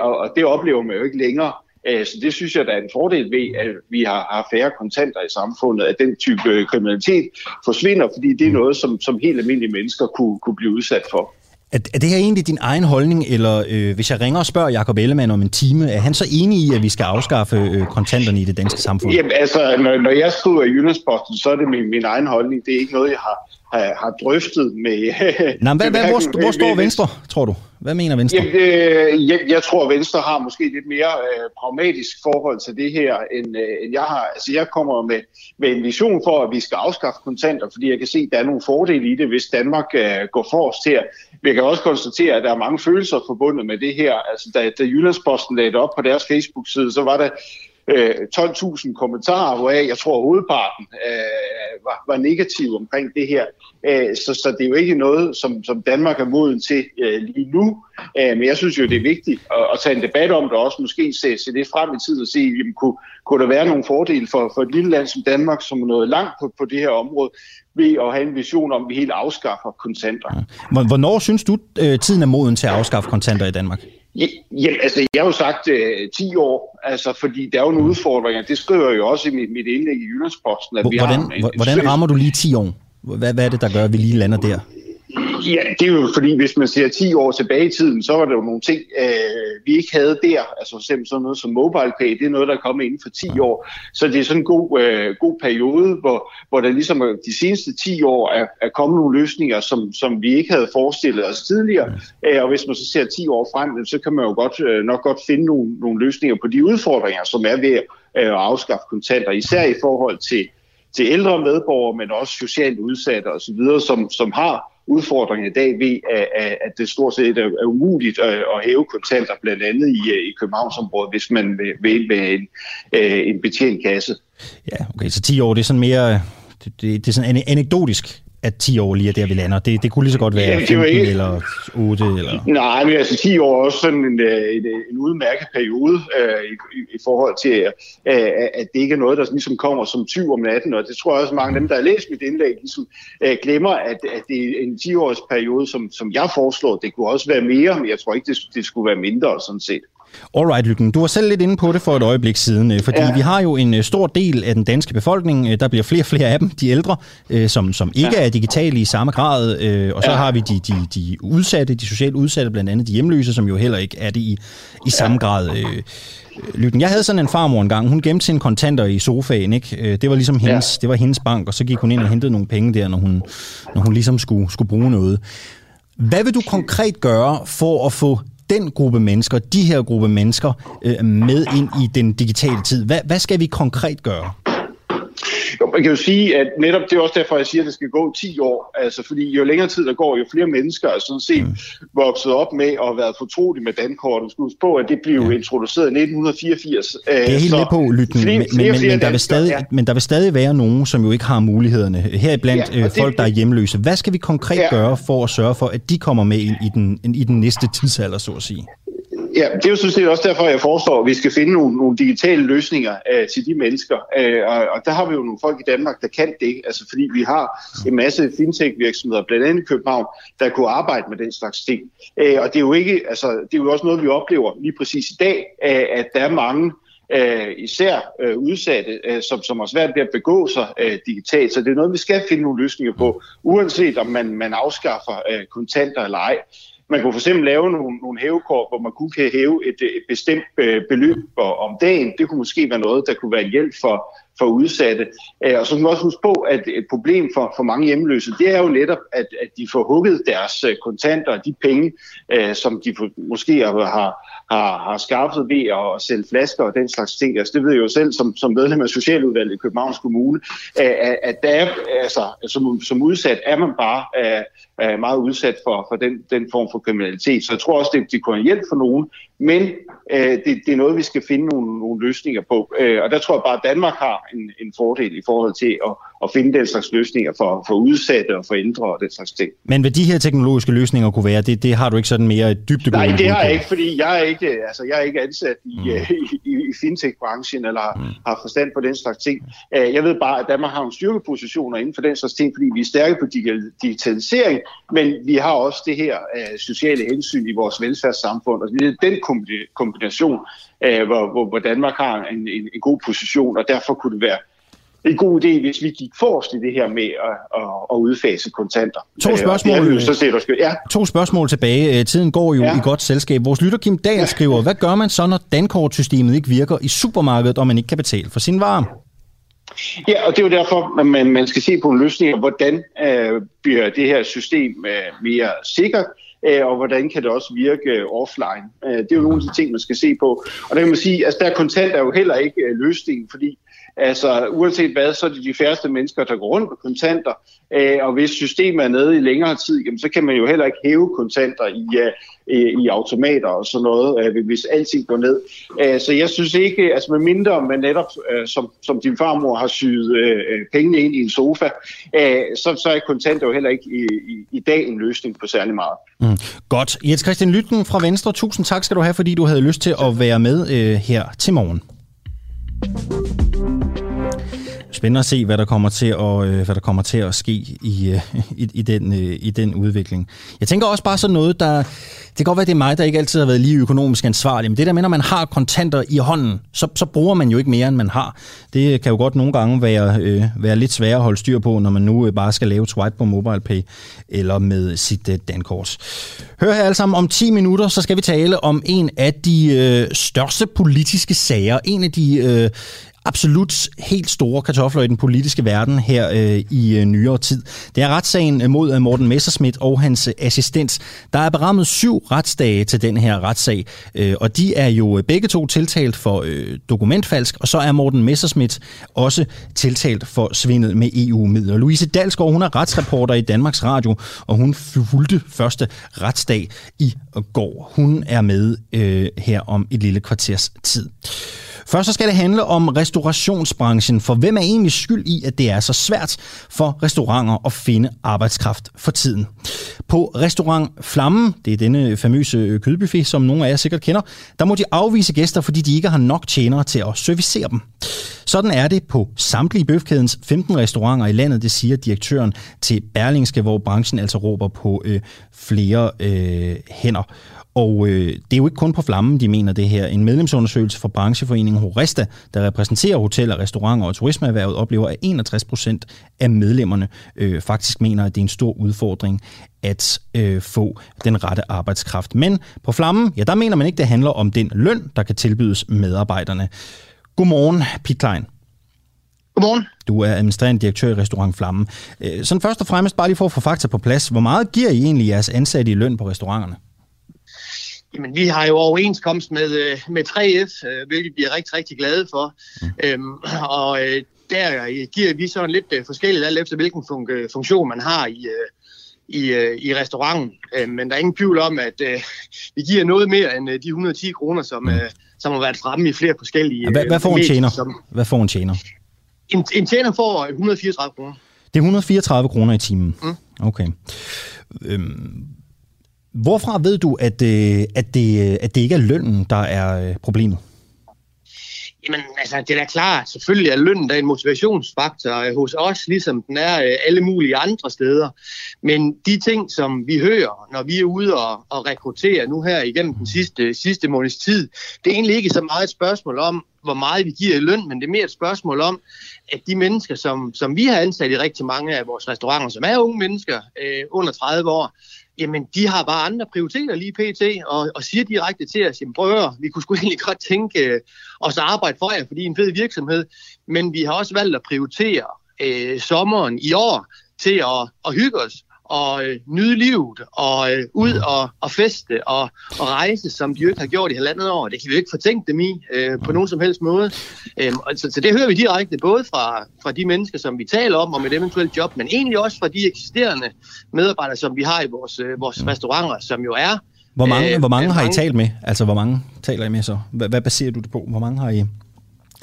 Og det oplever man jo ikke længere. Så det synes jeg, der er en fordel ved, at vi har, har færre kontanter i samfundet, at den type kriminalitet forsvinder, fordi det er noget, som, som helt almindelige mennesker kunne, kunne blive udsat for. Er det her egentlig din egen holdning, eller øh, hvis jeg ringer og spørger Jacob Ellemann om en time, er han så enig i, at vi skal afskaffe øh, kontanterne i det danske samfund? Jamen altså, når, når jeg skriver i Jyllands-Posten, så er det min, min egen holdning. Det er ikke noget, jeg har, har, har drøftet med... Nå, hvad, hvad, hvor, hvor står Venstre, tror du? Hvad mener Venstre? Jamen, øh, jeg, jeg tror, Venstre har måske lidt mere øh, pragmatisk forhold til det her, end, øh, end jeg har. Altså, jeg kommer med, med en vision for, at vi skal afskaffe kontanter, fordi jeg kan se, at der er nogle fordele i det, hvis Danmark øh, går forrest her. Jeg kan også konstatere, at der er mange følelser forbundet med det her. Altså, da, da Jyllands-Posten lagde det op på deres Facebook-side, så var der tolv tusind kommentarer, hvoraf jeg tror, hovedparten øh, var, var negativ omkring det her. Æ, så, så det er jo ikke noget, som, som Danmark er moden til øh, lige nu. Æ, men jeg synes jo, det er vigtigt at, at tage en debat om det, og også måske se, se det frem i tiden og se, jamen, kunne, kunne der være nogle fordele for, for et lille land som Danmark, som er nået langt på, på det her område, ved at have en vision om, at vi helt afskaffer kontanter. Hvornår synes du, tiden er moden til at afskaffe kontanter i Danmark? Ja, altså jeg har jo sagt øh, ti år, altså fordi der er jo nogle udfordringer. Det skriver jeg jo også i mit, mit indlæg i Jyllands-Posten. At hvordan, vi har en, en hvordan rammer du lige ti år? Hvad, hvad er det, der gør, at vi lige lander der? Ja, det er jo fordi, hvis man ser ti år tilbage i tiden, så var der jo nogle ting, øh, vi ikke havde der. Altså simpelthen sådan noget som MobilePay, det er noget, der er kommet inden for ti år. Så det er sådan en god, øh, god periode, hvor, hvor der ligesom de seneste ti år er, er kommet nogle løsninger, som, som vi ikke havde forestillet os tidligere. Æh, og hvis man så ser ti år frem, så kan man jo godt, øh, nok godt finde nogle, nogle løsninger på de udfordringer, som er ved øh, at afskaffe kontanter, især i forhold til, til ældre medborgere, men også socialt udsatte osv., som, som har udfordringen i dag ved, at det stort set er umuligt at hæve kontanter, blandt andet i Københavnsområdet, hvis man vil med en betjent kasse. Ja, okay, så ti år, det er sådan mere, det, det er sådan anekdotisk at ti år lige er der, vi lander. Det, det kunne lige så godt være femten ja, ikke... eller otte. Eller... Nej, men altså ti år er også sådan en, en, en udmærket periode øh, i, i forhold til, øh, at det ikke er noget, der ligesom kommer som tyv om natten. Og det tror jeg også, mange af dem, der har læst mit indlæg, ligesom, øh, glemmer, at, at det er en ti-års periode, som, som jeg foreslår. Det kunne også være mere, men jeg tror ikke, det, det skulle være mindre sådan set. Alright, Lykken. Du var selv lidt inde på det for et øjeblik siden, fordi ja. vi har jo en stor del af den danske befolkning, der bliver flere og flere af dem, de ældre, som, som ikke ja. er digitale i samme grad, og så ja. har vi de, de, de udsatte, de socialt udsatte, blandt andet de hjemløse, som jo heller ikke er det i, i samme grad. Lykken, jeg havde sådan en farmor engang, hun gemte sine kontanter i sofaen, ikke? Det var ligesom hendes, ja. det var hendes bank, og så gik hun ind og hentede nogle penge der, når hun, når hun ligesom skulle, skulle bruge noget. Hvad vil du konkret gøre for at få den gruppe mennesker, de her gruppe mennesker, øh, med ind i den digitale tid? Hvad, hvad skal vi konkret gøre? Jo, man kan jo sige, at netop det er også derfor, jeg siger, at det skal gå ti år. Altså, fordi jo længere tid der går, jo flere mennesker er sådan set mm. vokset op med at have været fortrolige med Dankort. Du skal huske på, at det blev ja. introduceret i nitten fireogfirs. Det er helt med på, Lytten, flere, men, flere, men, flere men, der vil stadig, ja. men der vil stadig være nogen, som jo ikke har mulighederne. Heriblandt ja, folk, det, der er hjemløse. Hvad skal vi konkret ja. gøre for at sørge for, at de kommer med ind i den, i den næste tidsalder, så at sige? Ja, det er jo sådan set også derfor, jeg foreslår, at vi skal finde nogle, nogle digitale løsninger øh, til de mennesker. Øh, og, og der har vi jo nogle folk i Danmark, der kan det, altså fordi vi har en masse fintech-virksomheder, blandt andet i København, der kunne arbejde med den slags ting. Øh, og det er jo ikke, altså, det er jo også noget, vi oplever lige præcis i dag, øh, at der er mange, Æh, især øh, udsatte, øh, som, som har svært ved at begå sig øh, digitalt. Så det er noget, vi skal finde nogle løsninger på, uanset om man, man afskaffer øh, kontanter eller ej. Man kunne for eksempel lave nogle, nogle hævekort, hvor man kunne kan hæve et, et bestemt øh, beløb om dagen. Det kunne måske være noget, der kunne være en hjælp for, for udsatte. Æh, og så kan man også huske på, at et problem for, for mange hjemløse, det er jo netop, at, at de får hugget deres øh, kontanter og de penge, øh, som de for, måske har har, har skaffet ved at sælge flasker og den slags ting. Altså, det ved jeg jo selv som, som medlem af Socialudvalget i Københavns Kommune, at, at der er, altså, som, som udsat er man bare uh, meget udsat for, for den, den form for kriminalitet. Så jeg tror også, det, det kunne hjælpe for nogen, men uh, det, det er noget, vi skal finde nogle, nogle løsninger på. Uh, og der tror jeg bare, at Danmark har en, en fordel i forhold til at, at finde den slags løsninger for, for udsatte og for ældre og den slags ting. Men hvad de her teknologiske løsninger kunne være, det, det har du ikke sådan mere dybdegående? Nej, det har jeg ikke, fordi jeg er ikke Altså, jeg er ikke ansat i, mm. i, i, i fintech-branchen eller mm. har forstand på den slags ting. Jeg ved bare, at Danmark har nogle styrkepositioner inden for den slags ting, fordi vi er stærke på digitalisering, men vi har også det her uh, sociale hensyn i vores velfærdssamfund, og det er den kombination, uh, hvor, hvor, hvor Danmark har en, en, en god position, og derfor kunne det være en god idé, hvis vi gik forrest i det her med at, at, at udfase kontanter. To spørgsmål, øh, set, ja. to spørgsmål tilbage. Tiden går jo ja. i godt selskab. Vores lytter Kim Dahl ja. skriver, hvad gør man så, når dankortsystemet ikke virker i supermarkedet, og man ikke kan betale for sine varer? Ja, og det er jo derfor, at man, man skal se på en løsning, hvordan øh, bliver det her system øh, mere sikkert, og hvordan kan det også virke offline. Det er jo nogle af de ting, man skal se på. Og der kan man sige, at altså, der kontant er jo heller ikke løsningen, fordi altså, uanset hvad, så er det de færreste mennesker, der går rundt med kontanter, og hvis systemet er nede i længere tid, jamen, så kan man jo heller ikke hæve kontanter i, i automater og sådan noget, hvis alting går ned. Så jeg synes ikke, altså med mindre man netop, som, som din farmor har syet pengene ind i en sofa, så, så er kontanter jo heller ikke i, i, i dag en løsning på særlig meget. Mm. Godt. Jens Christian Lytten fra Venstre, tusind tak skal du have, fordi du havde lyst til at være med øh, her til morgen. Spændende at se, hvad der kommer til at, øh, hvad der kommer til at ske i, øh, i, i, den, øh, i den udvikling. Jeg tænker også bare sådan noget, der... Det kan godt være, det er mig, der ikke altid har været lige økonomisk ansvarlig, men det der med, når man har kontanter i hånden, så, så bruger man jo ikke mere, end man har. Det kan jo godt nogle gange være, øh, være lidt sværere at holde styr på, når man nu øh, bare skal lave swipe på MobilePay eller med sit øh, Dankort. Hør her alle sammen, om ti minutter, så skal vi tale om en af de øh, største politiske sager. En af de... Øh, absolut helt store kartofler i den politiske verden her øh, i øh, nyere tid. Det er retssagen mod Morten Messerschmidt og hans assistent. Der er berammet syv retsdage til den her retssag, øh, og de er jo begge to tiltalt for øh, dokumentfalsk, og så er Morten Messerschmidt også tiltalt for svindel med E U-midler. Louise Dalsgaard, hun er retsreporter i Danmarks Radio, og hun fulgte første retsdag i går. Hun er med øh, her om et lille kvarters tid. Først så skal det handle om restaurationsbranchen, for hvem er egentlig skyld i, at det er så svært for restauranter at finde arbejdskraft for tiden? På Restaurant Flammen, det er denne famøse kødbuffet, som nogle af jer sikkert kender, der må de afvise gæster, fordi de ikke har nok tjenere til at servicere dem. Sådan er det på samtlige bøfkædens femten restauranter i landet, det siger direktøren til Berlingske, hvor branchen altså råber på øh, flere øh, hænder. Og øh, det er jo ikke kun på Flammen, de mener det her. En medlemsundersøgelse fra brancheforeningen HORESTA, der repræsenterer hoteller, restauranter og turismeerhvervet, oplever, at enogtres procent af medlemmerne øh, faktisk mener, at det er en stor udfordring at øh, få den rette arbejdskraft. Men på Flammen, ja, der mener man ikke, det handler om den løn, der kan tilbydes medarbejderne. Godmorgen, Piet Klein. Godmorgen. Du er administrerende direktør i Restaurant Flammen. Øh, sådan først og fremmest, bare lige for at få fakta på plads. Hvor meget giver I egentlig jeres ansatte i løn på restauranterne? Jamen, vi har jo overenskomst med, med tre F, hvilket vi er rigtig, rigtig glade for. Mm. Øhm, og der giver vi sådan lidt forskelligt, alt efter hvilken fun- funktion man har i, i, i restauranten. Øhm, men der er ingen tvivl om, at øh, vi giver noget mere end de hundrede og ti kroner, som, mm. øh, som har været fremme i flere forskellige... Hvad, hvad, får, en tjener? Som, hvad får en tjener? En, en tjener får et hundrede og fireogtredive kroner. Det er et hundrede og fireogtredive kroner i timen? Mm. Okay. Øhm. Hvorfra ved du, at, at, det, at det ikke er lønnen, der er problemet? Jamen, altså, det er da klart. Selvfølgelig er lønnen der er en motivationsfaktor hos os, ligesom den er alle mulige andre steder. Men de ting, som vi hører, når vi er ude og, og rekrutterer nu her igennem den sidste, sidste måneds tid, det er egentlig ikke så meget et spørgsmål om, hvor meget vi giver i løn, men det er mere et spørgsmål om, at de mennesker, som, som vi har ansat i rigtig mange af vores restauranter, som er unge mennesker øh, under tredive år, jamen, de har bare andre prioriteter lige pt. Og, og siger direkte til os, jamen brødre, vi kunne sgu egentlig godt tænke os at arbejde for jer, fordi I er en fed virksomhed. Men vi har også valgt at prioritere øh, sommeren i år til at, at hygge os og øh, nyde livet og øh, ud og, og feste og, og rejse, som de jo ikke har gjort i halvandet år. Det kan vi jo ikke fortænke dem i øh, på nogen som helst måde. Øhm, og så, så det hører vi direkte både fra, fra de mennesker, som vi taler om og med et eventuelt job, men egentlig også fra de eksisterende medarbejdere, som vi har i vores, øh, vores restauranter, som jo er... Hvor mange, øh, hvor mange har I talt med? Altså, hvor mange taler I med så? H- hvad baserer du det på? Hvor mange har I...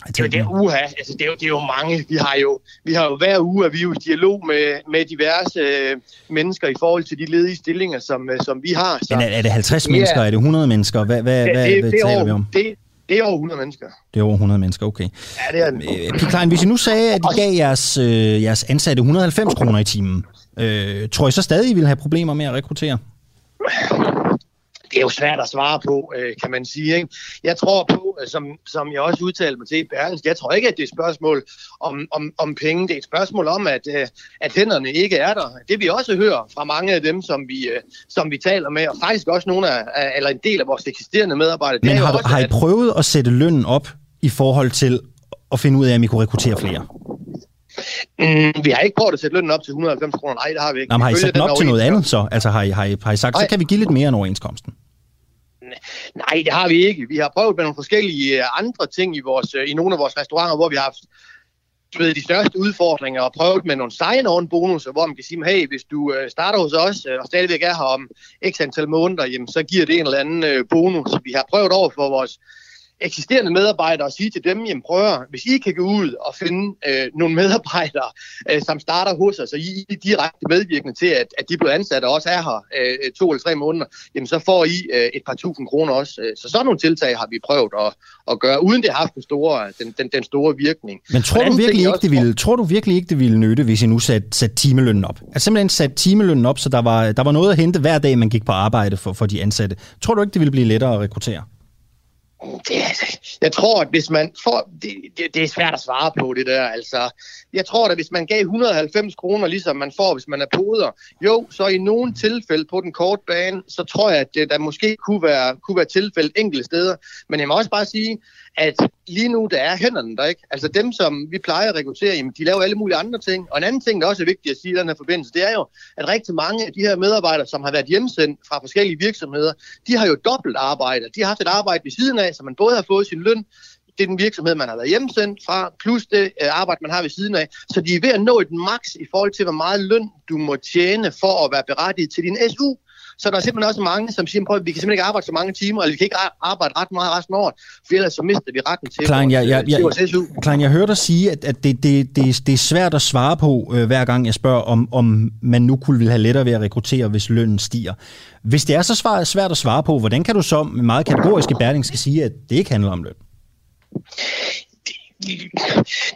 Det er jo, det er, uha, altså det er jo, det er jo mange. Vi har jo, vi har jo hver uge, at vi er jo i dialog med, med diverse øh, mennesker i forhold til de ledige stillinger, som, øh, som vi har. Så, er, er det halvtreds ja, mennesker? Er det hundrede mennesker? Hvad, hvad, det, hvad, det, hvad det taler over, vi om? Det, det er over hundrede mennesker. Det er over hundrede mennesker, okay. Ja, det er det. Piet Klein, hvis I nu sagde, at I gav jeres, øh, jeres ansatte et hundrede og halvfems kroner i timen, øh, tror I så stadig, I ville have problemer med at rekruttere? Det er jo svært at svare på, kan man sige, ikke? Jeg tror på, som, som jeg også udtalte mig til i Berlingske, jeg tror ikke, at det er et spørgsmål om, om, om penge. Det er et spørgsmål om, at, at hænderne ikke er der. Det vi også hører fra mange af dem, som vi, som vi taler med, og faktisk også nogle af, eller en del af vores eksisterende medarbejdere. Men har, også, har I prøvet at sætte lønnen op i forhold til at finde ud af, om I kunne rekruttere flere? Mm, vi har ikke prøvet at sætte lønnen op til et hundrede og halvfems kroner. Nej, det har vi ikke. Nå, har I sat den op til noget andet så? Altså har I, har I, har I sagt, nej, så kan vi give lidt mere end overenskomsten? Nej, det har vi ikke. Vi har prøvet med nogle forskellige andre ting i, vores, i nogle af vores restauranter, hvor vi har haft ved, de største udfordringer og prøvet med nogle sign-on-bonusser, hvor man kan sige, hey, hvis du starter hos os og stadigvæk er her om x antal måneder, jamen, så giver det en eller anden bonus. Vi har prøvet over for vores eksisterende medarbejdere og sige til dem, jamen prøver, hvis I kan gå ud og finde øh, nogle medarbejdere, øh, som starter hos os, og I er direkte medvirkende til, at, at de bliver ansat og også er her øh, to eller tre måneder, jamen så får I øh, et par tusind kroner også. Så sådan nogle tiltag har vi prøvet at, at gøre, uden det har haft den store, den, den, den store virkning. Men tror du, virkelig ikke, det ville, tror du virkelig ikke, det ville nytte, hvis I nu satte sat timelønnen op? Altså simpelthen satte timelønnen op, så der var, der var noget at hente hver dag, man gik på arbejde for, for de ansatte. Tror du ikke, det ville blive lettere at rekruttere? Det, jeg tror, at hvis man får... Det, det, det er svært at svare på, det der, altså. Jeg tror, at hvis man gav et hundrede og halvfems kroner, ligesom man får, hvis man er poder, jo, så i nogle tilfælde på den korte bane, så tror jeg, at det, der måske kunne være, kunne være tilfælde enkelte steder. Men jeg må også bare sige, at lige nu, der er hænderne der, ikke? Altså dem, som vi plejer at rekruttere, jamen, de laver alle mulige andre ting. Og en anden ting, der også er vigtigt at sige i den her forbindelse, det er jo, at rigtig mange af de her medarbejdere, som har været hjemsendt fra forskellige virksomheder, de har jo dobbelt arbejde. De har haft et arbejde ved siden af, så man både har fået sin løn, det er den virksomhed, man har været hjemsendt fra, plus det arbejde, man har ved siden af. Så de er ved at nå et maks i forhold til, hvor meget løn du må tjene for at være berettiget til din S U. Så der er simpelthen også mange, som siger, prøv, vi kan simpelthen ikke arbejde så mange timer, eller vi kan ikke arbejde ret meget resten af året, for ellers så mister vi retten til Klein, vores, jeg, jeg, jeg, vores S U. Klein, jeg hørte dig sige, at, at det, det, det, det er svært at svare på, øh, hver gang jeg spørger, om, om man nu kunne ville have lettere ved at rekruttere, hvis lønnen stiger. Hvis det er så svært at svare på, hvordan kan du så meget kategoriske Berlingske sige, at det ikke handler om løn?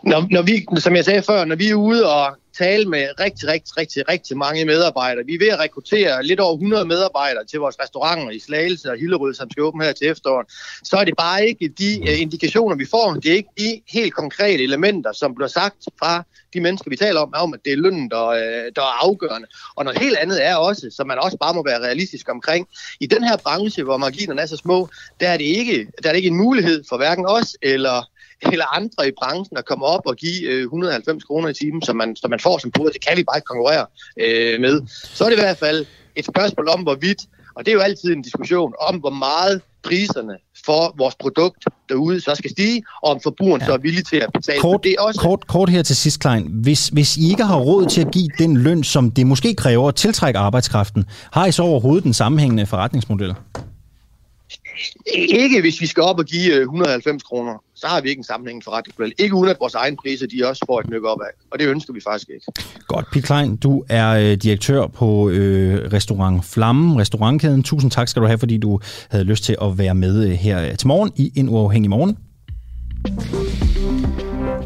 Når, når vi, som jeg sagde før, når vi er ude og tale med rigtig, rigtig, rigtig, rigtig mange medarbejdere. Vi er ved at rekruttere lidt over hundrede medarbejdere til vores restauranter i Slagelse og Hillerød, som skal åbne her til efteråret. Så er det bare ikke de indikationer, vi får. Det er ikke de helt konkrete elementer, som bliver sagt fra de mennesker, vi taler om, om at det er lønnen, der, der er afgørende. Og noget helt andet er også, som man også bare må være realistisk omkring. I den her branche, hvor marginerne er så små, der er det ikke, der er det ikke en mulighed for hverken os eller... eller andre i branchen at komme op og give et hundrede og halvfems kroner i timen, som man, som man får som bud. Det kan vi bare ikke konkurrere øh, med. Så er det i hvert fald et spørgsmål om, hvorvidt, og det er jo altid en diskussion, om hvor meget priserne for vores produkt derude så skal stige, og om forbrugeren ja. så er villig til at betale kort, for det også. Kort, kort her til sidst, Klein. Hvis, hvis I ikke har råd til at give den løn, som det måske kræver at tiltrække arbejdskraften, har I så overhovedet den sammenhængende forretningsmodel? Ikke hvis vi skal op og give et hundrede og halvfems kroner, så har vi ikke en sammenhængende forretningsmodel. Ikke uden at vores egen priser, de også får et nykke op af. Og det ønsker vi faktisk ikke. Godt, Piet Klein, du er direktør på øh, Restaurant Flammen, restaurantkæden. Tusind tak skal du have, fordi du havde lyst til at være med her til morgen i En Uafhængig Morgen.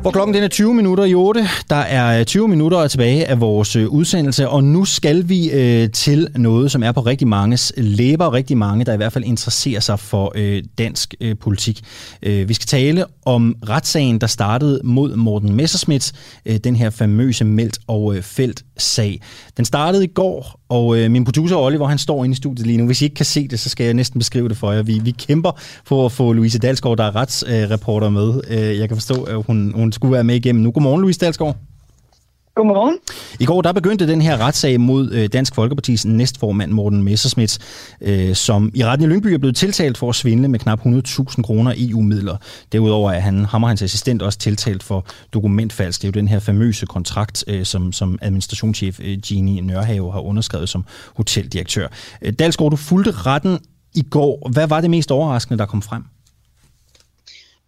Hvor klokken den er tyve minutter i otte. Der er tyve minutter tilbage af vores udsendelse, og nu skal vi øh, til noget, som er på rigtig manges læber, rigtig mange, der i hvert fald interesserer sig for øh, dansk øh, politik. Øh, vi skal tale om retssagen, der startede mod Morten Messerschmidt, øh, den her famøse Meldt og øh, Felt-sag. Den startede i går, og øh, min producer Oliver, han står inde i studiet lige nu. Hvis I ikke kan se det, så skal jeg næsten beskrive det for jer. Vi, vi kæmper for at få Louise Dalsgaard, der er retsreporter, øh, med. Øh, jeg kan forstå, at hun, hun skulle være med igennem nu. Godmorgen, Louise Dalsgaard. Godmorgen. I går der begyndte den her retssag mod øh, Dansk Folkepartis næstformand Morten Messerschmidt, øh, som i retten i Lyngby er blevet tiltalt for at svindle med knap hundrede tusind kroner E U-midler. Derudover er han, ham og hans assistent også tiltalt for dokumentfalsk. Det er jo den her famøse kontrakt, øh, som, som administrationschef øh, Jeanie Nørhave har underskrevet som hoteldirektør. Øh, Dalsgaard, du fulgte retten i går. Hvad var det mest overraskende, der kom frem?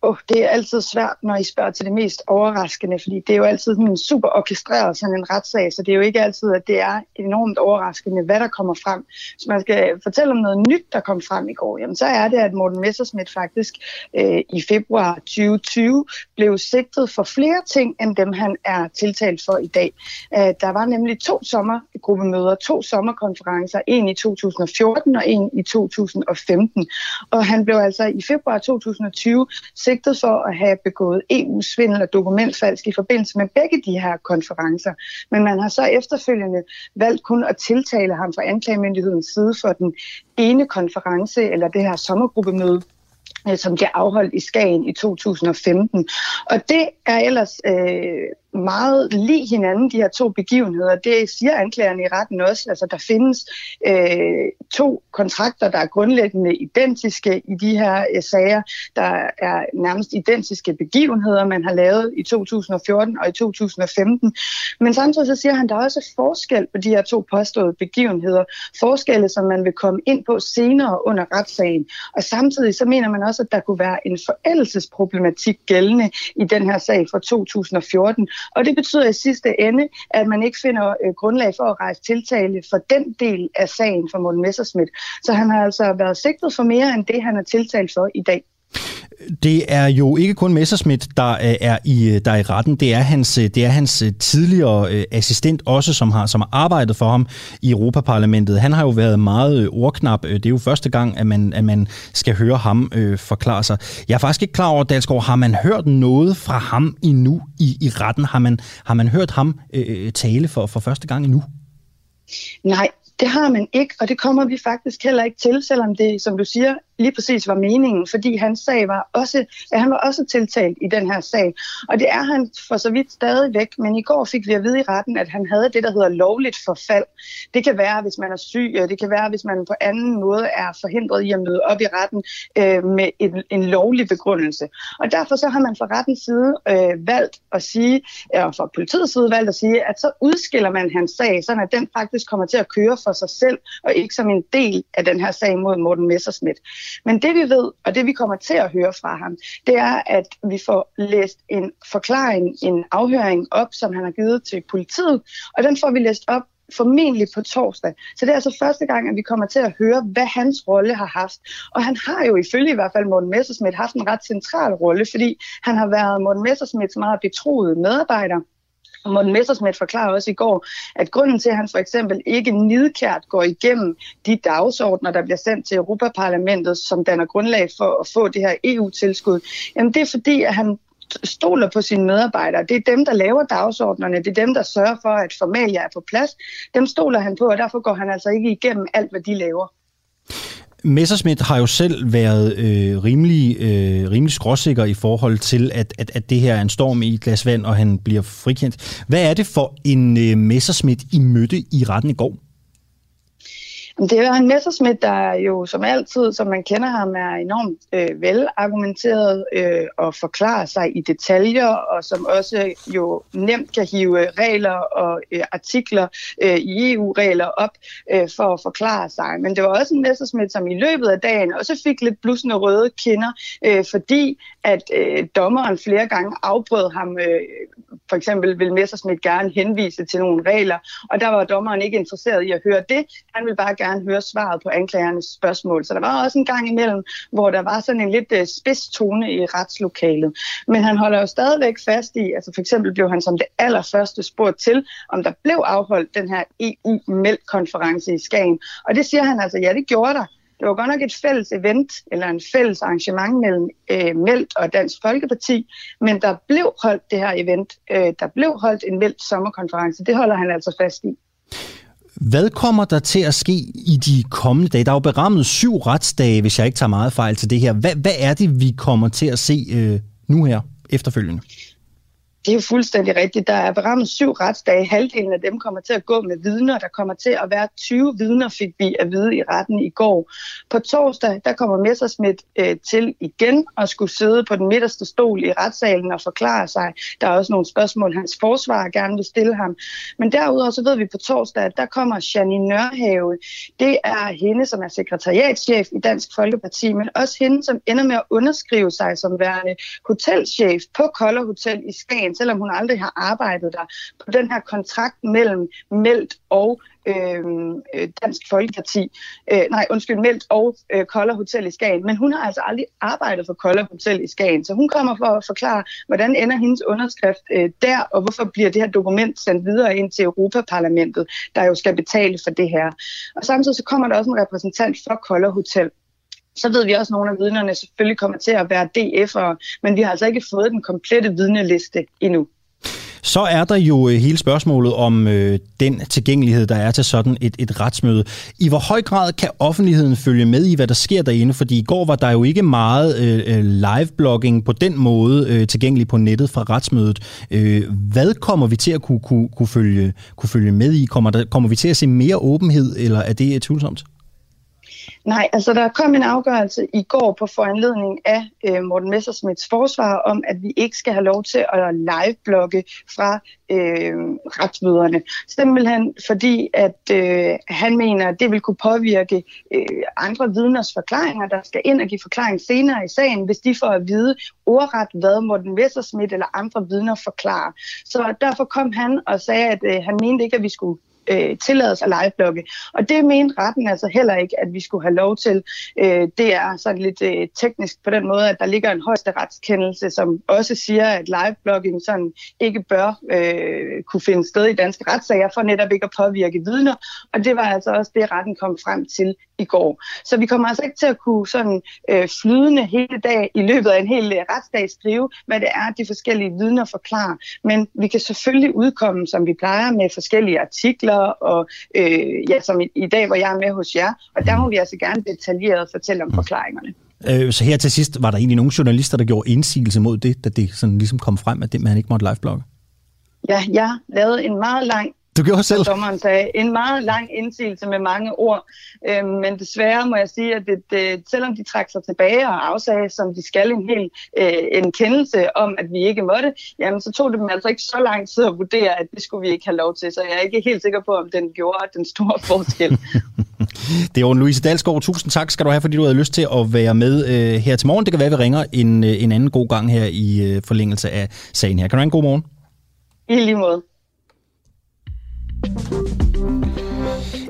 Oh, det er altid svært, når I spørger til det mest overraskende, fordi det er jo altid sådan en super orkestreret sådan en retssag, så det er jo ikke altid, at det er enormt overraskende, hvad der kommer frem. Hvis man skal fortælle om noget nyt, der kom frem i går, jamen, så er det, at Morten Messerschmidt faktisk øh, i februar tyve tyve blev sigtet for flere ting, end dem han er tiltalt for i dag. Øh, der var nemlig to sommergruppemøder, to sommerkonferencer, en i to tusind og fjorten og en i to tusind og femten. Og han blev altså i februar tyve tyve sigtet for at have begået E U-svindel og dokumentfalsk i forbindelse med begge de her konferencer. Men man har så efterfølgende valgt kun at tiltale ham fra anklagemyndighedens side for den ene konference eller det her sommergruppemøde, som bliver afholdt i Skagen i to tusind og femten. Og det er ellers øh, meget lig hinanden, de her to begivenheder. Det siger anklagerne i retten også. Altså, der findes øh, to kontrakter, der er grundlæggende identiske i de her øh, sager. Der er nærmest identiske begivenheder, man har lavet i to tusind og fjorten og i to tusind og femten. Men samtidig så siger han, der er også forskel på de her to påståede begivenheder. Forskelle, som man vil komme ind på senere under retssagen. Og samtidig så mener man også, at der kunne være en forældelsesproblematik gældende i den her sag fra to tusind og fjorten. Og det betyder i sidste ende, at man ikke finder grundlag for at rejse tiltale for den del af sagen for Morten Messerschmidt. Så han har altså været sigtet for mere end det, han er tiltalt for i dag. Det er jo ikke kun Messerschmidt, der er i, der er i retten. Det er hans, det er hans tidligere assistent også, som har, som har arbejdet for ham i Europaparlamentet. Han har jo været meget ordknap. Det er jo første gang, at man, at man skal høre ham øh, forklare sig. Jeg er faktisk ikke klar over, Dalsgaard, har man hørt noget fra ham endnu i, i retten? Har man, har man hørt ham øh, tale for, for første gang endnu? Nej. Det har man ikke, og det kommer vi faktisk heller ikke til, selvom det, som du siger, lige præcis var meningen, fordi hans sag var også, ja, han var også tiltalt i den her sag. Og det er han for så vidt stadigvæk, men i går fik vi at vide i retten, at han havde det, der hedder lovligt forfald. Det kan være, hvis man er syg, og det kan være, hvis man på anden måde er forhindret i at møde op i retten øh, med en, en lovlig begrundelse. Og derfor så har man fra rettens side øh, valgt at sige, og fra politiets side valgt at sige, at så udskiller man hans sag, sådan at den faktisk kommer til at køre for sig selv, og ikke som en del af den her sag mod Morten Messerschmidt. Men det vi ved, og det vi kommer til at høre fra ham, det er, at vi får læst en forklaring, en afhøring op, som han har givet til politiet, og den får vi læst op formentlig på torsdag. Så det er altså første gang, at vi kommer til at høre, hvad hans rolle har haft. Og han har jo ifølge i hvert fald Morten Messerschmidt haft en ret central rolle, fordi han har været Morten Messerschmidts meget betroede medarbejder. Morten Messerschmidt forklarer også i går, at grunden til, at han for eksempel ikke nidkært går igennem de dagsordner, der bliver sendt til Europaparlamentet, som danner grundlag for at få det her E U-tilskud, jamen det er fordi, at han stoler på sine medarbejdere. Det er dem, der laver dagsordnerne. Det er dem, der sørger for, at formalia er på plads. Dem stoler han på, og derfor går han altså ikke igennem alt, hvad de laver. Messerschmidt har jo selv været øh, rimelig, øh, rimelig skråsikker i forhold til, at, at, at det her er en storm i et glas vand, og han bliver frikendt. Hvad er det for en øh, Messerschmidt, I mødte i retten i går? Det er en Messerschmidt, der jo som altid, som man kender ham, er enormt øh, velargumenteret øh, og forklarer sig i detaljer, og som også jo nemt kan hive regler og øh, artikler øh, i E U-regler op øh, for at forklare sig. Men det var også en Messerschmidt, som i løbet af dagen også fik lidt blusende røde kinder, øh, fordi at øh, dommeren flere gange afbrød ham. Øh, for eksempel ville Messerschmidt gerne henvise til nogle regler, og der var dommeren ikke interesseret i at høre det. Han ville bare gerne høre svaret på anklagernes spørgsmål. Så der var også en gang imellem, hvor der var sådan en lidt spids tone i retslokalet. Men han holder jo stadigvæk fast i, altså for eksempel blev han som det allerførste spurgt til, om der blev afholdt den her E U-meldkonference i Skagen. Og det siger han altså, ja, det gjorde der. Det var godt nok et fælles event, eller en fælles arrangement mellem øh, Meldt og Dansk Folkeparti, men der blev holdt det her event. Øh, der blev holdt en Meldt sommerkonference. Det holder han altså fast i. Hvad kommer der til at ske i de kommende dage? Der er jo berammet syv retsdage, hvis jeg ikke tager meget fejl til det her. Hvad, hvad er det, vi kommer til at se øh, nu her efterfølgende? Det er jo fuldstændig rigtigt. Der er berammet syv retsdage. Halvdelen af dem kommer til at gå med vidner. Der kommer til at være tyve vidner, fik vi at vide i retten i går. På torsdag, der kommer Messerschmidt øh, til igen og skulle sidde på den midterste stol i retssalen og forklare sig. Der er også nogle spørgsmål, hans forsvarer gerne vil stille ham. Men derudover så ved vi på torsdag, at der kommer Jeanie Nørhave. Det er hende, som er sekretariatschef i Dansk Folkeparti, men også hende, som ender med at underskrive sig som værende hotelchef på Kolder Hotel i Skagen, selvom hun aldrig har arbejdet der, på den her kontrakt mellem Meldt og øh, Dansk Folkeparti. Øh, nej, undskyld, Meldt og øh, Kolder Hotel i Skagen. Men hun har altså aldrig arbejdet for Kolder Hotel i Skagen. Så hun kommer for at forklare, hvordan ender hendes underskrift øh, der, og hvorfor bliver det her dokument sendt videre ind til Europaparlamentet, der jo skal betale for det her. Og samtidig så kommer der også en repræsentant for Kolder Hotel. Så ved vi også, at nogle af vidnerne selvfølgelig kommer til at være D F'ere, men vi har altså ikke fået den komplette vidneliste endnu. Så er der jo hele spørgsmålet om øh, den tilgængelighed, der er til sådan et, et retsmøde. I hvor høj grad kan offentligheden følge med i, hvad der sker derinde? Fordi i går var der jo ikke meget øh, live-blogging på den måde øh, tilgængelig på nettet fra retsmødet. Øh, hvad kommer vi til at kunne, kunne, kunne, følge, kunne følge med i? Kommer, der, kommer vi til at se mere åbenhed, eller er det tvivlsomt? Nej, altså der kom en afgørelse i går på foranledning af øh, Morten Messerschmidts forsvarer om, at vi ikke skal have lov til at live-blogge fra øh, retsmøderne. Simpelthen fordi, at øh, han mener, at det vil kunne påvirke øh, andre vidners forklaringer, der skal ind og give forklaring senere i sagen, hvis de får at vide ordret, hvad Morten Messerschmidt eller andre vidner forklarer. Så derfor kom han og sagde, at øh, han mente ikke, at vi skulle Øh, tillades at liveblogge. Og det mente retten altså heller ikke, at vi skulle have lov til. Øh, det er sådan lidt øh, teknisk på den måde, at der ligger en højesteretskendelse, som også siger, at liveblogging sådan ikke bør øh, kunne finde sted i danske retssager, for netop ikke at påvirke vidner. Og det var altså også det, retten kom frem til i går. Så vi kommer altså ikke til at kunne sådan øh, flydende hele dag i løbet af en hel øh, retsdag skrive, hvad det er, de forskellige vidner forklarer. Men vi kan selvfølgelig udkomme, som vi plejer, med forskellige artikler, artikler, og øh, ja, som i, i dag, hvor jeg er med hos jer. Og der må vi altså gerne detaljeret fortælle om forklaringerne. Øh, så her til sidst, var der egentlig nogle journalister, der gjorde indsigelse mod det, da det sådan ligesom kom frem, at det, man ikke måtte liveblogge? Ja, jeg lavede en meget lang Du gjorde selv. Dommeren sagde, en meget lang indsigelse med mange ord, øh, men desværre må jeg sige, at det, det, selvom de trak sig tilbage og afsagde, som de skal, en hel øh, en kendelse om, at vi ikke måtte, jamen så tog det dem altså ikke så lang tid at vurdere, at det skulle vi ikke have lov til, så jeg er ikke helt sikker på, om den gjorde den store forskel. Det var Louise Dalsgaard. Tusind tak skal du have, fordi du havde lyst til at være med øh, her til morgen. Det kan være, vi ringer en, en anden god gang her i øh, forlængelse af sagen her. Kan du have en god morgen? I lige måde.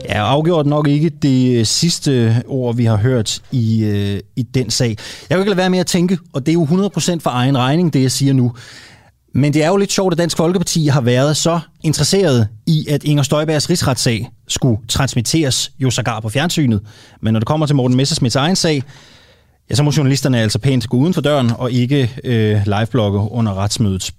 Ja, afgjort nok ikke det sidste ord, vi har hørt i, øh, i den sag. Jeg kan ikke lade være med at tænke, og det er jo hundrede procent for egen regning, det jeg siger nu. Men det er jo lidt sjovt, at Dansk Folkeparti har været så interesseret i, at Inger Støjbergs rigsretssag skulle transmitteres jo sågar på fjernsynet. Men når det kommer til Morten Messerschmidts egen sag, ja, så må journalisterne altså pænt gå uden for døren og ikke øh, liveblogge under retsmødet.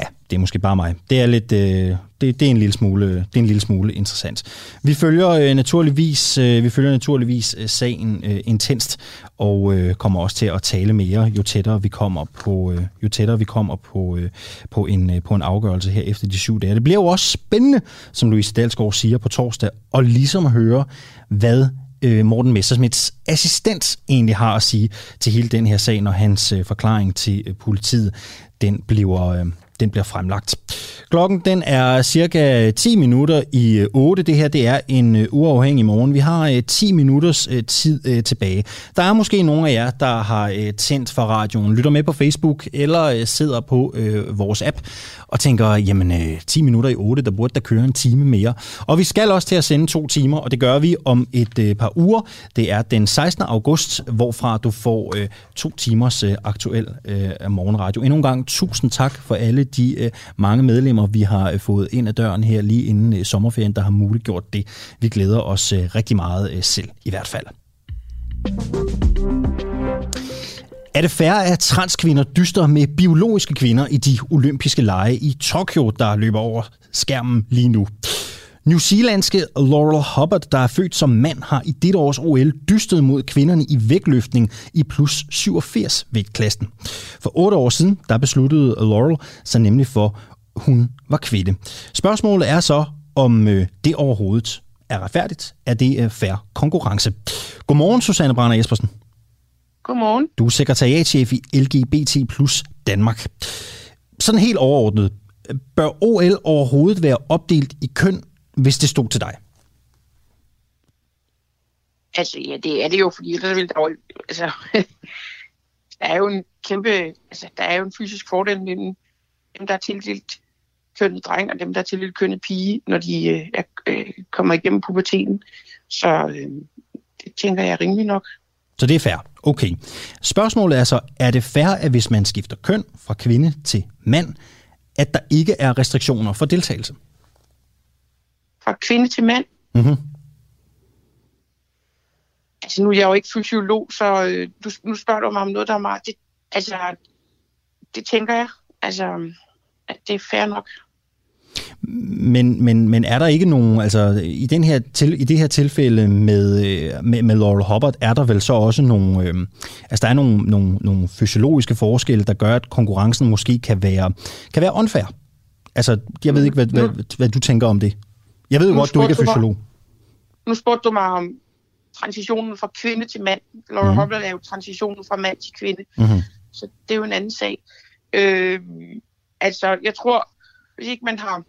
Ja, det er måske bare mig. Det er lidt, øh, det, det er en lille smule, det er en lille smule interessant. Vi følger øh, naturligvis, øh, vi følger naturligvis øh, sagen øh, intenst og øh, kommer også til at tale mere, jo tættere vi kommer på, øh, jo tættere vi kommer på øh, på en øh, på en afgørelse her efter de syv dage. Det bliver jo også spændende, som Louise Dalsgaard siger på torsdag, og ligesom at høre, hvad Morten Messerschmidts assistent egentlig har at sige til hele den her sag, når hans forklaring til politiet, den bliver, den bliver fremlagt. Klokken den er cirka ti minutter i otte. Det her det er en uafhængig morgen. Vi har ti minutters tid tilbage. Der er måske nogle af jer, der har tændt for radioen, lytter med på Facebook eller sidder på vores app og tænker, jamen ti minutter i otte, der burde der køre en time mere. Og vi skal også til at sende to timer, og det gør vi om et par uger. Det er den sekstende august, hvorfra du får to timers aktuel morgenradio. Endnu en gang, tusind tak for alle de mange medlemmer, vi har fået ind ad døren her lige inden sommerferien, der har muliggjort det. Vi glæder os rigtig meget selv, i hvert fald. Er det færre af transkvinder dyster med biologiske kvinder i de olympiske lege i Tokyo, der løber over skærmen lige nu? Newzealandske Laurel Hubbard, der er født som mand, har i dette års O L dystet mod kvinderne i vægtløftning i plus syvogfirs vægtklassen. For otte år siden, der besluttede Laurel sig nemlig for, hun var kvinde. Spørgsmålet er så, om det overhovedet er retfærdigt. Er det fair konkurrence? Godmorgen, Susanne Branner Espersen. Godmorgen. Du er sekretariatschef i L G B T plus Danmark. Sådan helt overordnet. Bør O L overhovedet være opdelt i køn, hvis det stod til dig? Altså, ja, det er det jo, fordi det er vildt dårligt. Altså, der er jo en kæmpe... Altså, der er jo en fysisk fordel mellem dem, der er tildelt kønnet dreng, og dem, der er tildelt kønnet pige, når de øh, er, øh, kommer igennem puberteten. Så øh, det tænker jeg rimelig nok. Så det er fair. Okay. Spørgsmålet er så, er det fair, at hvis man skifter køn fra kvinde til mand, at der ikke er restriktioner for deltagelse? Fra kvinde til mand? Mm-hmm. Altså, nu er jeg jo ikke fysiolog, så øh, du, nu spørger du mig om noget, der er meget... Det, altså, det tænker jeg. Altså, at det er fair nok. Men, men, men er der ikke nogen... Altså, i, den her til, i det her tilfælde med, med, med Laurel Hubbard, er der vel så også nogle... Øh, altså, der er nogle, nogle, nogle fysiologiske forskelle, der gør, at konkurrencen måske kan være, kan være unfair. Altså, jeg ved ikke, hvad, hvad, hvad, hvad du tænker om det. Jeg ved jo godt, du ikke er fysiolog. Nu spurgte du mig om transitionen fra kvinde til mand. Laura mm-hmm. Hubbard er jo transitionen fra mand til kvinde. Mm-hmm. Så det er jo en anden sag. Øh, altså, jeg tror, hvis ikke man har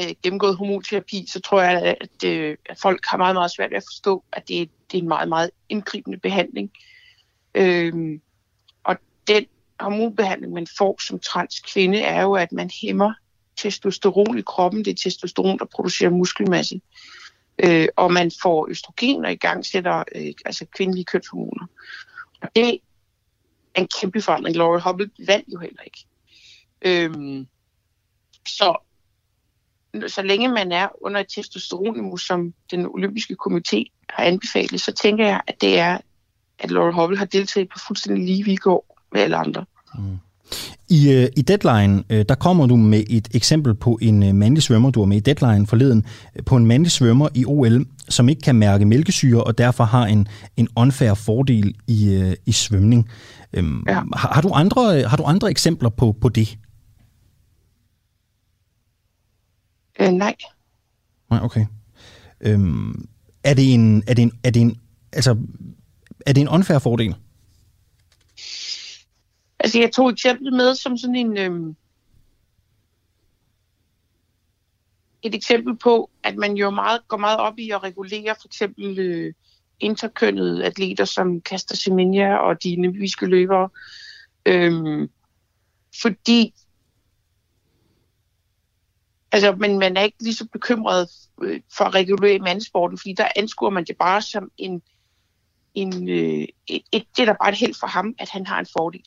øh, gennemgået hormonterapi, så tror jeg, at, øh, at folk har meget, meget svært ved at forstå, at det, det er en meget, meget indgribende behandling. Øh, og den hormonbehandling, man får som transkvinde, er jo, at man hæmmer testosteron i kroppen. Det er testosteron, der producerer muskelmasse. Øh, og man får østrogen og i gang sætter øh, altså kvindelige kønshormoner. Og det er en kæmpe forandring. Laurel Hubbard vandt jo heller ikke. Øhm, så så længe man er under et testosteronniveau, som den olympiske komité har anbefalet, så tænker jeg, at det er, at Laurel Hubbard har deltaget på fuldstændig lige vilkår med alle andre. Mm. I, i Deadline, der kommer du med et eksempel på en mandlig svømmer, du var med i Deadline forleden, på en mandlig svømmer i O L, som ikke kan mærke mælkesyre, og derfor har en, en unfair fordel i, i svømning. Øhm, ja. har, har, du andre, har du andre eksempler på, på det? Øh, nej. Nej, okay. Øhm, er det en, er det en, er det en, altså, er det en unfair fordel? Altså, jeg tog eksemplet med som sådan en, øhm, et eksempel på, at man jo meget, går meget op i at regulere for eksempel øh, interkønnede atleter, som kaster semenier og de nemviske løbere. Øhm, fordi, altså, men man er ikke lige så bekymret for at regulere mandsporten, fordi der anskuer man det bare som en, en øh, et, et, det er da bare et held for ham, at han har en fordel.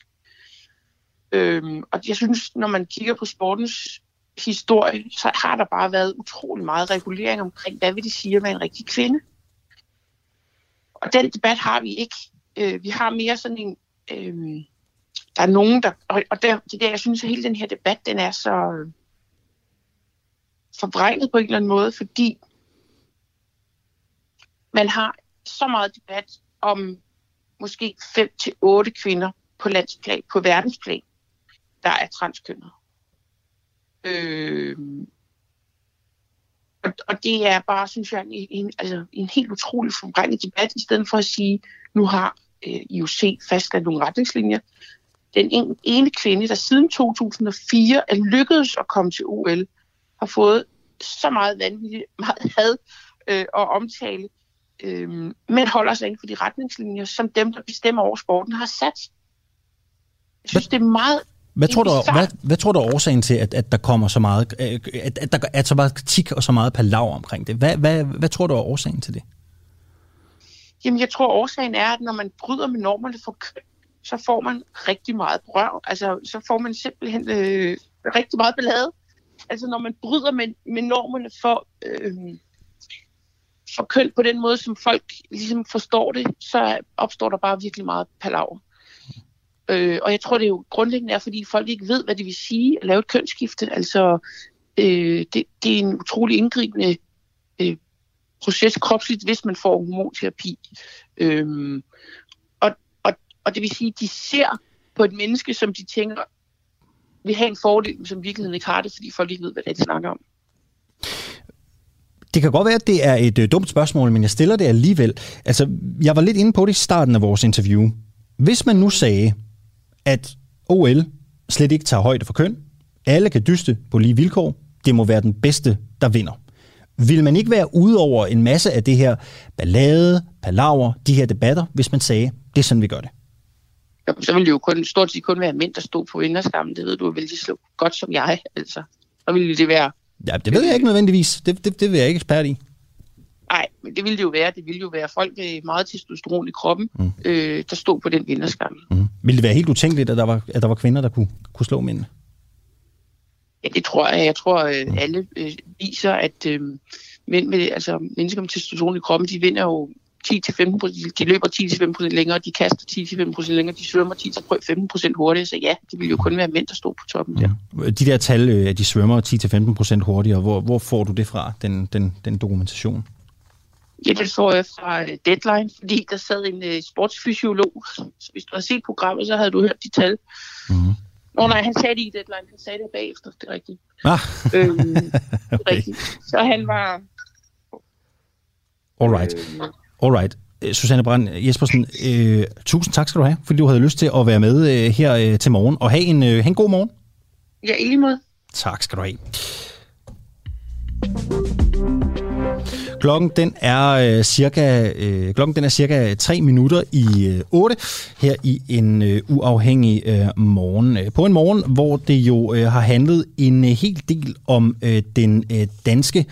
Øhm, og jeg synes, når man kigger på sportens historie, så har der bare været utrolig meget regulering omkring, hvad vil det sige at være en rigtig kvinde? Og den debat har vi ikke. Øh, vi har mere sådan en... Øh, der er nogen, der... Og, og der, det der, jeg synes, at hele den her debat, den er så forvrænget på en eller anden måde, fordi man har så meget debat om måske fem til otte kvinder på landsplan, på verdensplan, der er transkønnede. Øh, og, og det er bare, synes jeg, en, en, altså, en helt utrolig forvrænget debat, i stedet for at sige, nu har øh, I O C fastlagt nogle retningslinjer. Den ene, ene kvinde, der siden to tusind og fire er lykkedes at komme til O L, har fået så meget vanvittigt, meget had øh, og omtale, øh, men holder sig inden for de retningslinjer, som dem, der bestemmer over sporten, har sat. Jeg synes, det er meget... Hvad tror, du, hvad, hvad tror du er årsagen til, at, at der kommer så meget, at, at der er så meget kritik og så meget palaver omkring det? Hvad, hvad, hvad tror du er årsagen til det? Jamen, jeg tror, årsagen er, at når man bryder med normerne for køn, så får man rigtig meget brøv. Altså, så får man simpelthen øh, rigtig meget ballade. Altså, når man bryder med, med normerne for, øh, for køn på den måde, som folk ligesom forstår det, så opstår der bare virkelig meget palaver. Øh, og jeg tror, det er jo grundlæggende er, fordi folk ikke ved, hvad det vil sige at lave et kønsskifte. Altså, øh, det, det er en utrolig indgribende øh, proces kropsligt, hvis man får hormonterapi. Øh, og, og, og det vil sige, at de ser på et menneske, som de tænker vil have en fordel, som virkeligheden ikke har det, fordi folk ikke ved, hvad det er, de snakker om. Det kan godt være, at det er et øh, dumt spørgsmål, men jeg stiller det alligevel. Altså, jeg var lidt inde på det i starten af vores interview. Hvis man nu sagde, at O L slet ikke tager højde for køn, alle kan dyste på lige vilkår, det må være den bedste, der vinder. Vil man ikke være ude over en masse af det her ballade, palaver, de her debatter, hvis man sagde, det er sådan, vi gør det? Jo, så ville det jo kun, stort set kun være mænd, der stod på vinderstammen. Det ved du vel så godt som jeg, altså. Så ville det være... Ja, det ved jeg ikke nødvendigvis. Det, det, det vil jeg ikke ekspert i. Nej, men det ville det jo være. Det ville jo være folk med meget testosteron i kroppen, mm. øh, der stod på den vinderskam. Mm. Ville det være helt utænkeligt, at der var, at der var kvinder, der kunne, kunne slå mændene? Ja, det tror jeg. Jeg tror, mm. alle øh, viser, at øh, mænd med, altså, mennesker med testosteron i kroppen, de vinder jo ti til femten procent. De løber ti til femten procent længere, de kaster ti til femten procent længere, de svømmer ti til femten procent hurtigere. Så ja, det ville jo kun være mænd, der stod på toppen der. Mm. De der tal, at de svømmer ti til femten procent hurtigere, hvor, hvor får du det fra, den, den, den dokumentation? Ja, det så jeg fra Deadline, fordi der sad en sportsfysiolog. Så hvis du havde set programmet, så havde du hørt de tal. Mm-hmm. Nå nej, han sagde det i Deadline, han sagde det bagefter, det er rigtigt. Ah. Øhm, okay. Det er rigtigt. Så han var... Alright, alright. Susanne Branner Espersen, øh, tusind tak skal du have, fordi du havde lyst til at være med øh, her øh, til morgen. Og have en, øh, have en god morgen. Ja, i lige måde. Tak skal du have. Klokken den er øh, cirka øh, klokken den er cirka tre minutter i øh, otte her i en øh, uafhængig øh, morgen. På en morgen, hvor det jo øh, har handlet en øh, hel del om øh, den øh, danske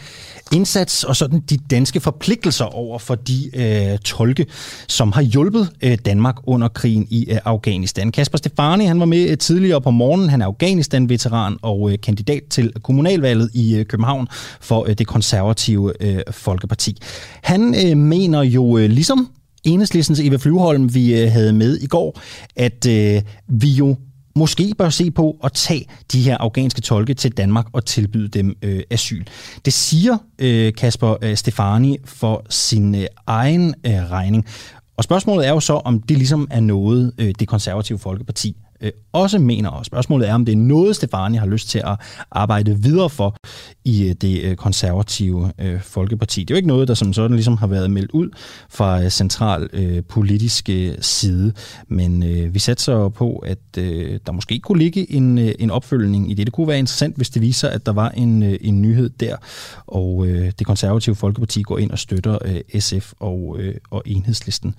indsats og sådan de danske forpligtelser over for de øh, tolke, som har hjulpet øh, Danmark under krigen i øh, Afghanistan. Kasper Stefani, han var med øh, tidligere på morgenen. Han er Afghanistan-veteran og øh, kandidat til kommunalvalget i øh, København for øh, det konservative øh, Folkeparti. Han øh, mener jo øh, ligesom Enhedslistens Eva Flyvholm, vi øh, havde med i går, at øh, vi jo måske bør se på at tage de her afghanske tolke til Danmark og tilbyde dem øh, asyl. Det siger øh, Kasper øh, Stefani for sin øh, egen øh, regning. Og spørgsmålet er jo så, om det ligesom er noget, øh, det konservative Folkeparti øh, også mener. Og spørgsmålet er, om det er noget, Stefani har lyst til at arbejde videre for i øh, det øh, konservative øh, Folkeparti. Det er jo ikke noget, der som sådan ligesom har været meldt ud fra øh, central øh, politisk side. Men øh, vi satser på, at øh, der måske kunne ligge en, øh, en opfølgning i det. Det kunne være interessant, hvis det viser, at der var en, øh, en nyhed der. Og øh, det konservative Folkeparti går ind og støtter øh, S F og, øh, og Enhedslisten.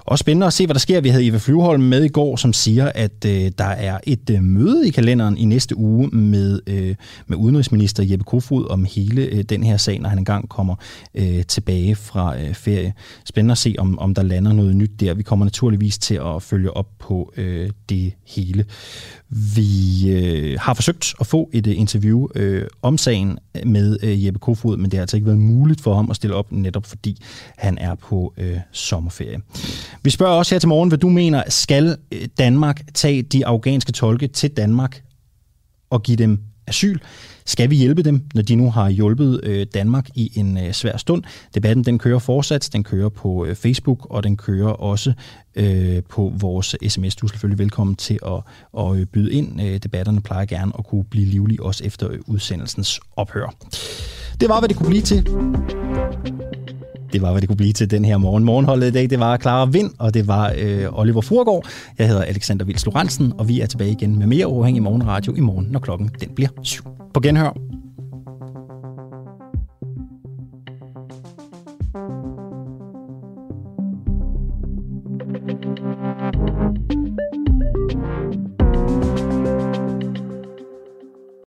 Og spændende at se, hvad der sker. Vi havde Eva Flyvholm med i går, som siger, at øh, der er et øh, møde i kalenderen i næste uge med, øh, med udenrigsminister Jeppe Kofod om hele øh, den her sag, når han engang kommer øh, tilbage fra øh, ferie. Spændende at se, om, om der lander noget nyt der. Vi kommer naturligvis til at følge op på øh, det hele. Vi øh, har forsøgt at få et øh, interview øh, om sagen med øh, Jeppe Kofod, men det har altså ikke været muligt for ham at stille op, netop fordi han er på øh, sommerferie. Vi spørger også her til morgen, hvad du mener, skal Danmark tage de afghanske tolke til Danmark og give dem asyl? Skal vi hjælpe dem, når de nu har hjulpet Danmark i en svær stund? Debatten den kører fortsat, den kører på Facebook, og den kører også øh, på vores sms. Du er selvfølgelig velkommen til at, at byde ind. Debatterne plejer gerne at kunne blive livlige, også efter udsendelsens ophør. Det var, hvad det kunne blive til. Det var, hvad det kunne blive til den her morgen. Morgenholdet i dag, det var Clara Vind, og det var øh, Oliver Fruergaard. Jeg hedder Alexander Vils Lorentzen, og vi er tilbage igen med mere Uafhængig Morgenradio i morgen, når klokken den bliver syv. På genhør.